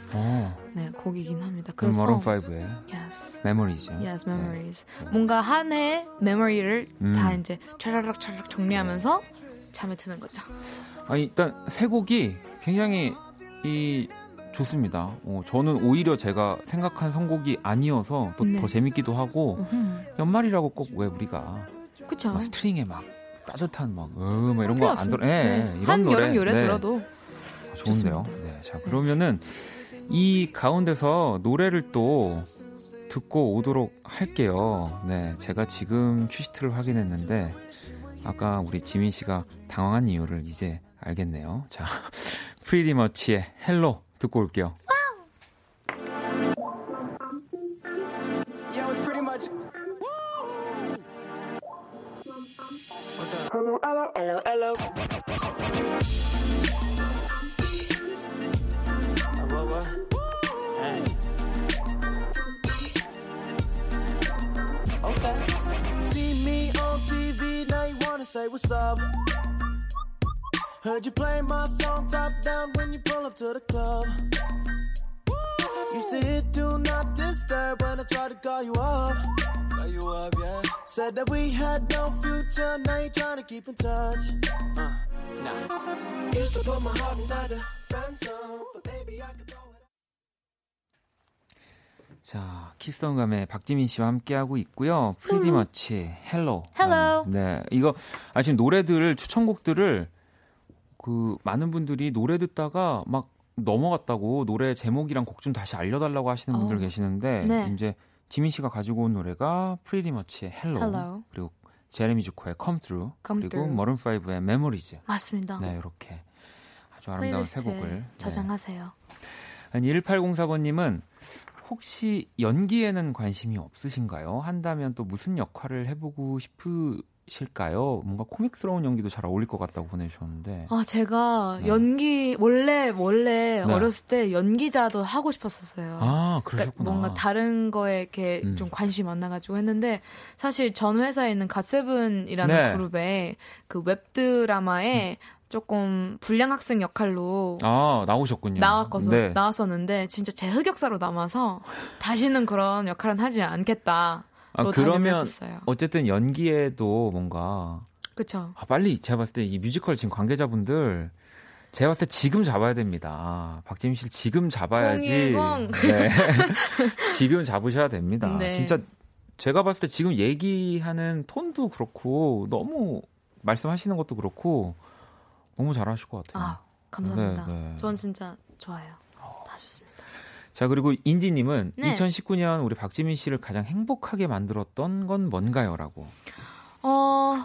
네, 곡이긴 합니다. 그래서 머런파이브의 yes. Memories. Yes, Memories. 네. 뭔가 한 해의 메모리를 음. 다 이제 차라락 차라락 정리하면서 네. 잠에 드는 거죠. 아, 일단 세 곡이 굉장히 이 좋습니다. 어, 저는 오히려 제가 생각한 선곡이 아니어서 또 더 네. 재밌기도 하고 으흠. 연말이라고 꼭 왜 우리가 그쵸. 막 스트링에 막 따뜻한 막, 으, 막 이런 거 안 들어. 예, 네. 한 노래, 여름 요래 네. 들어도 아, 좋은데요. 네, 자 그러면은 네. 이 가운데서 노래를 또 듣고 오도록 할게요. 네, 제가 지금 큐시트를 확인했는데 아까 우리 지민 씨가 당황한 이유를 이제 알겠네요. 자. Pretty Much의 헬로 듣고 올게요. See me on 티비, now you wanna say what's up. Heard you play my song top down when you pull up to the club. Woo! Used to hit do not disturb when I tried to call you up. Call you up, yeah. Said that we had no future, now you're trying to keep in touch. Uh, nah. Used to put my heart inside a friend zone, but baby I could go. 자, 키스톤 감의 박지민 씨와 함께하고 있고요. Pretty Much, Hello. Hello. 네, 이거 아 지금 노래들 추천곡들을 그 많은 분들이 노래 듣다가 막 넘어갔다고 노래 제목이랑 곡 좀 다시 알려달라고 하시는 분들 오. 계시는데 네. 이제 지민 씨가 가지고 온 노래가 Pretty Much, Hello. Hello. 그리고 제레미 주코의 Come Through. Come 그리고 Maroon 파이브의 Memories. 맞습니다. 네, 이렇게 아주 아름다운 세 곡을 저장하세요. 네. 아니, 일팔공사번님은 혹시 연기에는 관심이 없으신가요? 한다면 또 무슨 역할을 해보고 싶으실까요? 뭔가 코믹스러운 연기도 잘 어울릴 것 같다고 보내주셨는데. 아, 제가 네. 연기 원래 원래 네. 어렸을 때 연기자도 하고 싶었었어요. 아, 그러셨구나. 그러니까 뭔가 다른 거에 이렇게 음. 좀 관심이 많아가지고 했는데 사실 전 회사에 있는 갓세븐이라는 네. 그룹의 그 웹드라마에 음. 조금 불량 학생 역할로 아 나오셨군요. 나왔거서 네. 나왔었는데 진짜 제 흑역사로 남아서 다시는 그런 역할은 하지 않겠다. 아 그러면 다짐했었어요. 어쨌든 연기에도 뭔가 그렇죠. 아, 빨리 제가 봤을 때 이 뮤지컬 지금 관계자분들 제가 봤을 때 지금 잡아야 됩니다. 박지민 씨 지금 잡아야지. 네. 지금 잡으셔야 됩니다. 네. 진짜 제가 봤을 때 지금 얘기하는 톤도 그렇고 너무 말씀하시는 것도 그렇고. 너무 잘하실 것 같아요. 아, 감사합니다. 네, 네. 전 진짜 좋아요. 어. 다 좋습니다. 자, 그리고 인지님은 네. 이천십구년 우리 박지민 씨를 가장 행복하게 만들었던 건 뭔가요? 라고. 어,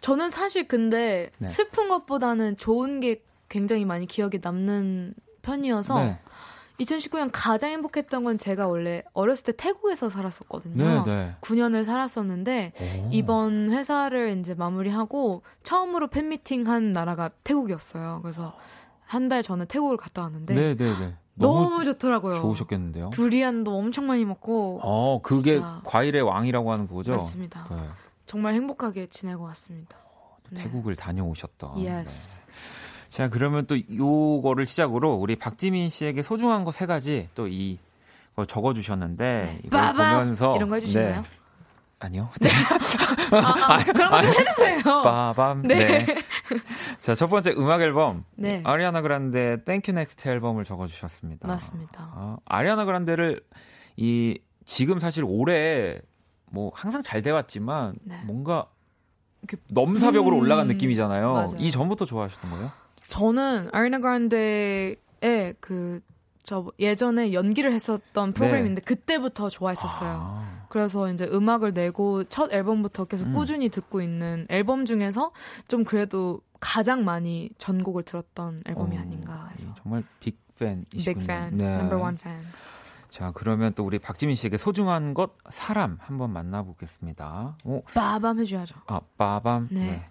저는 사실 근데 네. 슬픈 것보다는 좋은 게 굉장히 많이 기억에 남는 편이어서 네. 이천십구년 가장 행복했던 건 제가 원래 어렸을 때 태국에서 살았었거든요. 네, 네. 구년을 살았었는데 오. 이번 회사를 이제 마무리하고 처음으로 팬미팅 한 나라가 태국이었어요. 그래서 한 달 전에 태국을 갔다 왔는데 네, 네, 네. 너무, 너무 좋더라고요. 좋으셨겠는데요. 두리안도 엄청 많이 먹고. 어, 그게 진짜. 과일의 왕이라고 하는 거죠? 맞습니다. 네. 정말 행복하게 지내고 왔습니다. 네. 태국을 다녀오셨다. Yes. 네. 자, 그러면 또 요거를 시작으로 우리 박지민 씨에게 소중한 거 세 가지 또 이 거 적어 주셨는데 이거 보면서 이런 거 해 주시나요? 네. 아니요. 네. 아, 아, 그런 거 좀 해 주세요. 빠밤. 네. 네. 자, 첫 번째 음악 앨범. 네. 아리아나 그란데 땡큐 넥스트 앨범을 적어 주셨습니다. 맞습니다. 아, 아리아나 그란데를 이 지금 사실 올해 뭐 항상 잘 돼 왔지만 네. 뭔가 이렇게 넘사벽으로 음, 올라간 느낌이잖아요. 맞아요. 이 전부터 좋아하시던 거예요? 저는 아리아나 그란데의 그 저 예전에 연기를 했었던 프로그램인데 네. 그때부터 좋아했었어요. 아. 그래서 이제 음악을 내고 첫 앨범부터 계속 음. 꾸준히 듣고 있는 앨범 중에서 좀 그래도 가장 많이 전곡을 들었던 앨범이 오. 아닌가 해서 정말 빅팬이시군요. 빅팬, 네. 넘버 원 팬. 자, 그러면 또 우리 박지민 씨에게 소중한 것 사람 한번 만나보겠습니다. 오. 빠밤 해줘야죠. 아, 빠밤. 네. 네.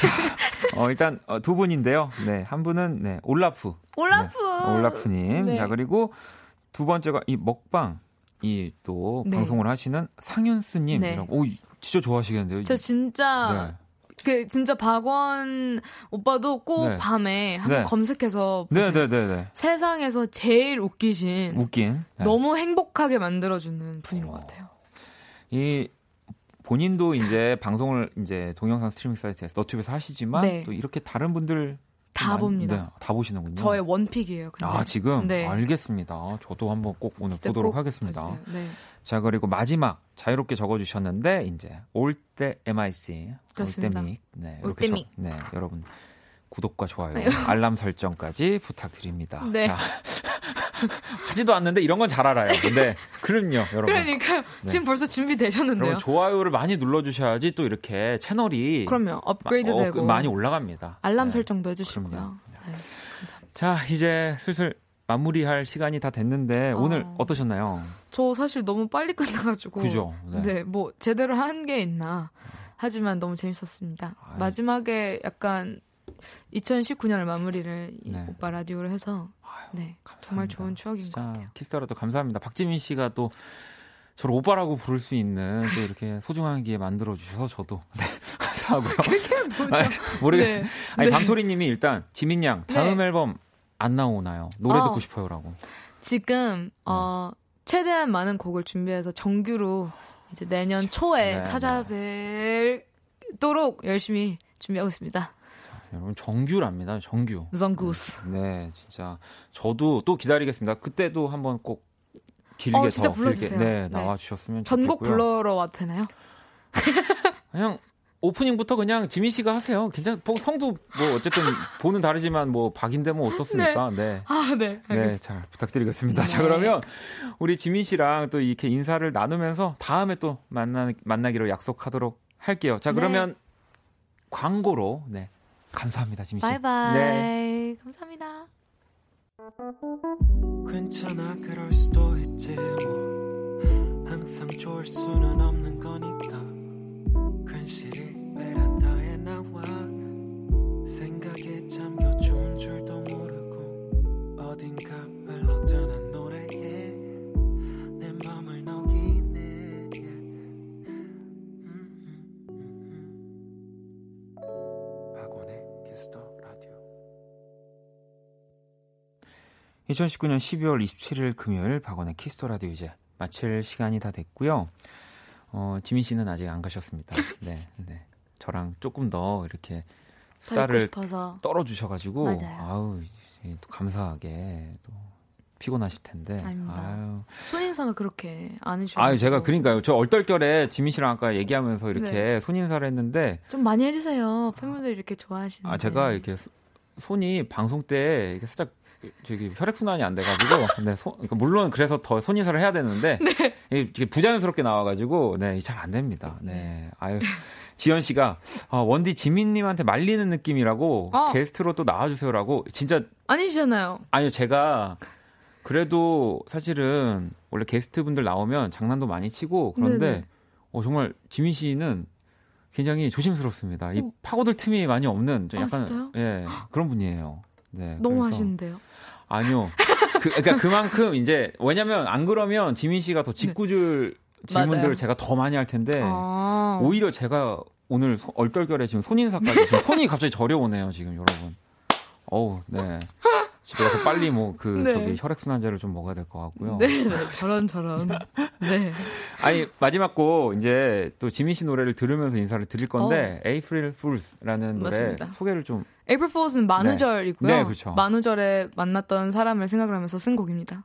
자, 어, 일단 어, 두 분인데요. 네, 한 분은 네, 올라프. 올라프. 네, 올라프님. 네. 자, 그리고 두 번째가 이 먹방 이 또 네. 방송을 하시는 상윤스님. 네. 오, 진짜 좋아하시겠는데요. 저 진짜 네. 그 진짜 박원 오빠도 꼭 네. 밤에 한번 네. 검색해서 보세요. 네, 네, 네, 네. 세상에서 제일 웃기신 웃긴 네. 너무 행복하게 만들어주는 분인 오. 것 같아요. 이 본인도 이제 방송을 이제 동영상 스트리밍 사이트에서 너튜브에서 하시지만 네. 또 이렇게 다른 분들 다 많이, 봅니다. 네, 다 보시는군요. 저의 원픽이에요. 근데. 아, 지금? 네. 알겠습니다. 저도 한번 꼭 오늘 보도록 꼭 하겠습니다. 네. 자, 그리고 마지막 자유롭게 적어주셨는데 이제 올 때 엠아이씨, 그렇습니다. 올 때 믹. 네, 올 때 믹. 네, 여러분 구독과 좋아요, 네. 알람 설정까지 부탁드립니다. 네. 자. 하지도 않는데 이런 건 잘 알아요. 근데 그럼요, 여러분. 그러니까 네. 지금 벌써 준비되셨는데요. 여러분 좋아요를 많이 눌러주셔야지 또 이렇게 채널이 그럼요 업그레이드되고 어, 많이 올라갑니다. 알람 네. 설정도 해주시고요. 네, 감사합니다. 자, 이제 슬슬 마무리할 시간이 다 됐는데 어... 오늘 어떠셨나요? 저 사실 너무 빨리 끝나가지고. 그죠. 네, 네 뭐 제대로 한 게 있나. 하지만 너무 재밌었습니다. 아이. 마지막에 약간. 이천십구년을 마무리를 네. 오빠 라디오를 해서 네, 아유, 정말 좋은 추억인 것 같아요. 키스더라도 감사합니다. 박지민 씨가 또 저를 오빠라고 부를 수 있는 또 이렇게 소중한 기회 만들어주셔서 저도 네, 감사하고요. 그게 뭐죠? 아니, 모르겠어요. 네. 아니, 네. 방토리님이 일단 지민 양 다음 네. 앨범 안 나오나요? 노래 어, 듣고 싶어요라고. 지금 어, 네. 최대한 많은 곡을 준비해서 정규로 이제 내년 초에 네, 찾아뵐도록 네. 열심히 준비하고 있습니다. 여러분 정규랍니다. 정규. 정규스. 네, 진짜 저도 또 기다리겠습니다. 그때도 한번 꼭 길게 어, 더 불러주세요. 길게 네, 네. 나와주셨으면 전곡 좋겠고요. 불러러 와도 되나요? 그냥 오프닝부터 그냥 지민 씨가 하세요. 괜찮. 성도 뭐 어쨌든 보는 다르지만 뭐 박인데 뭐 어떻습니까? 네. 네. 아, 네. 알겠습니다. 네, 잘 부탁드리겠습니다. 네. 자, 그러면 우리 지민 씨랑 또 이렇게 인사를 나누면서 다음에 또 만나 만나기로 약속하도록 할게요. 자, 그러면 네. 광고로 네. 감사합니다, 지민 씨. 바이바이. 네. 감사합니다. 괜찮아, 그럴 수도 있지 뭐. 항상 좋을 수는 없는 거니까. 현실이 베란다에 나와 생각에 잠겨 좋은 줄도 모르고 어딘가 흘러드는 노래에 내 맘을 녹이네. 음, 음, 음. 박원의 키스더 라디오. 이천십구 년 십이월 이십칠일 금요일 박원의 키스더 라디오 이제 마칠 시간이 다 됐고요. 어, 지민 씨는 아직 안 가셨습니다. 네, 네. 저랑 조금 더 이렇게 수다를 떨어주셔가지고, 아우, 감사하게 또 피곤하실 텐데. 아닙니다. 손인사가 그렇게 안 해주셔서. 아유, 제가 그러니까요. 저 얼떨결에 지민 씨랑 아까 얘기하면서 이렇게 네. 손인사를 했는데. 좀 많이 해주세요. 팬분들이 이렇게 좋아하시는데. 아, 제가 이렇게 소, 손이 방송 때 이렇게 살짝 저기 혈액순환이 안 돼가지고, 네, 손, 물론 그래서 더 손인사를 해야 되는데, 네. 이게 부자연스럽게 나와가지고, 네, 잘 안 됩니다. 네. 아유, 지연 씨가, 아, 원디 지민님한테 말리는 느낌이라고, 어. 게스트로 또 나와주세요라고, 진짜. 아니시잖아요. 아니요, 제가, 그래도 사실은, 원래 게스트분들 나오면 장난도 많이 치고, 그런데, 어, 정말 지민 씨는 굉장히 조심스럽습니다. 이 파고들 틈이 많이 없는, 좀 약간, 아, 진짜요? 예, 그런 분이에요. 네, 너무 하시는데요? 아니요. 그, 그러니까 그만큼 이제 왜냐면 안 그러면 지민 씨가 더 짓궂을 네. 질문들을 맞아요. 제가 더 많이 할 텐데 아~ 오히려 제가 오늘 소, 얼떨결에 지금 손인사까지 지금 손이 갑자기 저려오네요 지금 여러분. 어우, 네. 집에 가서 빨리 뭐 그 네. 저기 혈액순환제를 좀 먹어야 될 것 같고요. 네, 네. 저런 저런. 네. 아니 마지막 곡 이제 또 지민 씨 노래를 들으면서 인사를 드릴 건데 어. April Fools라는 노래 소개를 좀. April Fools는 만우절이고요. 네, 네 그렇죠. 만우절에 만났던 사람을 생각을 하면서 쓴 곡입니다.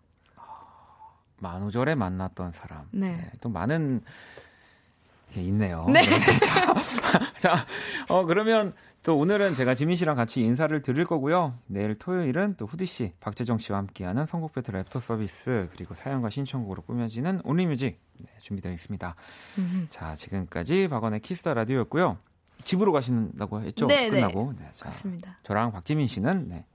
만우절에 만났던 사람. 네. 네. 또 많은 게 있네요. 네. 자, 자, 어 그러면. 또 오늘은 제가 지민 씨랑 같이 인사를 드릴 거고요. 내일 토요일은 또 후디 씨, 박재정 씨와 함께하는 선곡 배틀 애프터 서비스 그리고 사연과 신청곡으로 꾸며지는 온리뮤직 네, 준비되어 있습니다. 음흠. 자, 지금까지 박원의 키스다 라디오였고요. 집으로 가신다고 했죠? 네, 끝나고. 네, 자, 맞습니다. 저랑 박지민 씨는 네,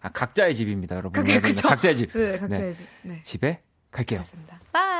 아, 각자의 집입니다, 여러분. 각, 각자, 각자의 집. 네, 각자의 집. 네. 집에 갈게요. 맞습니다. 바이.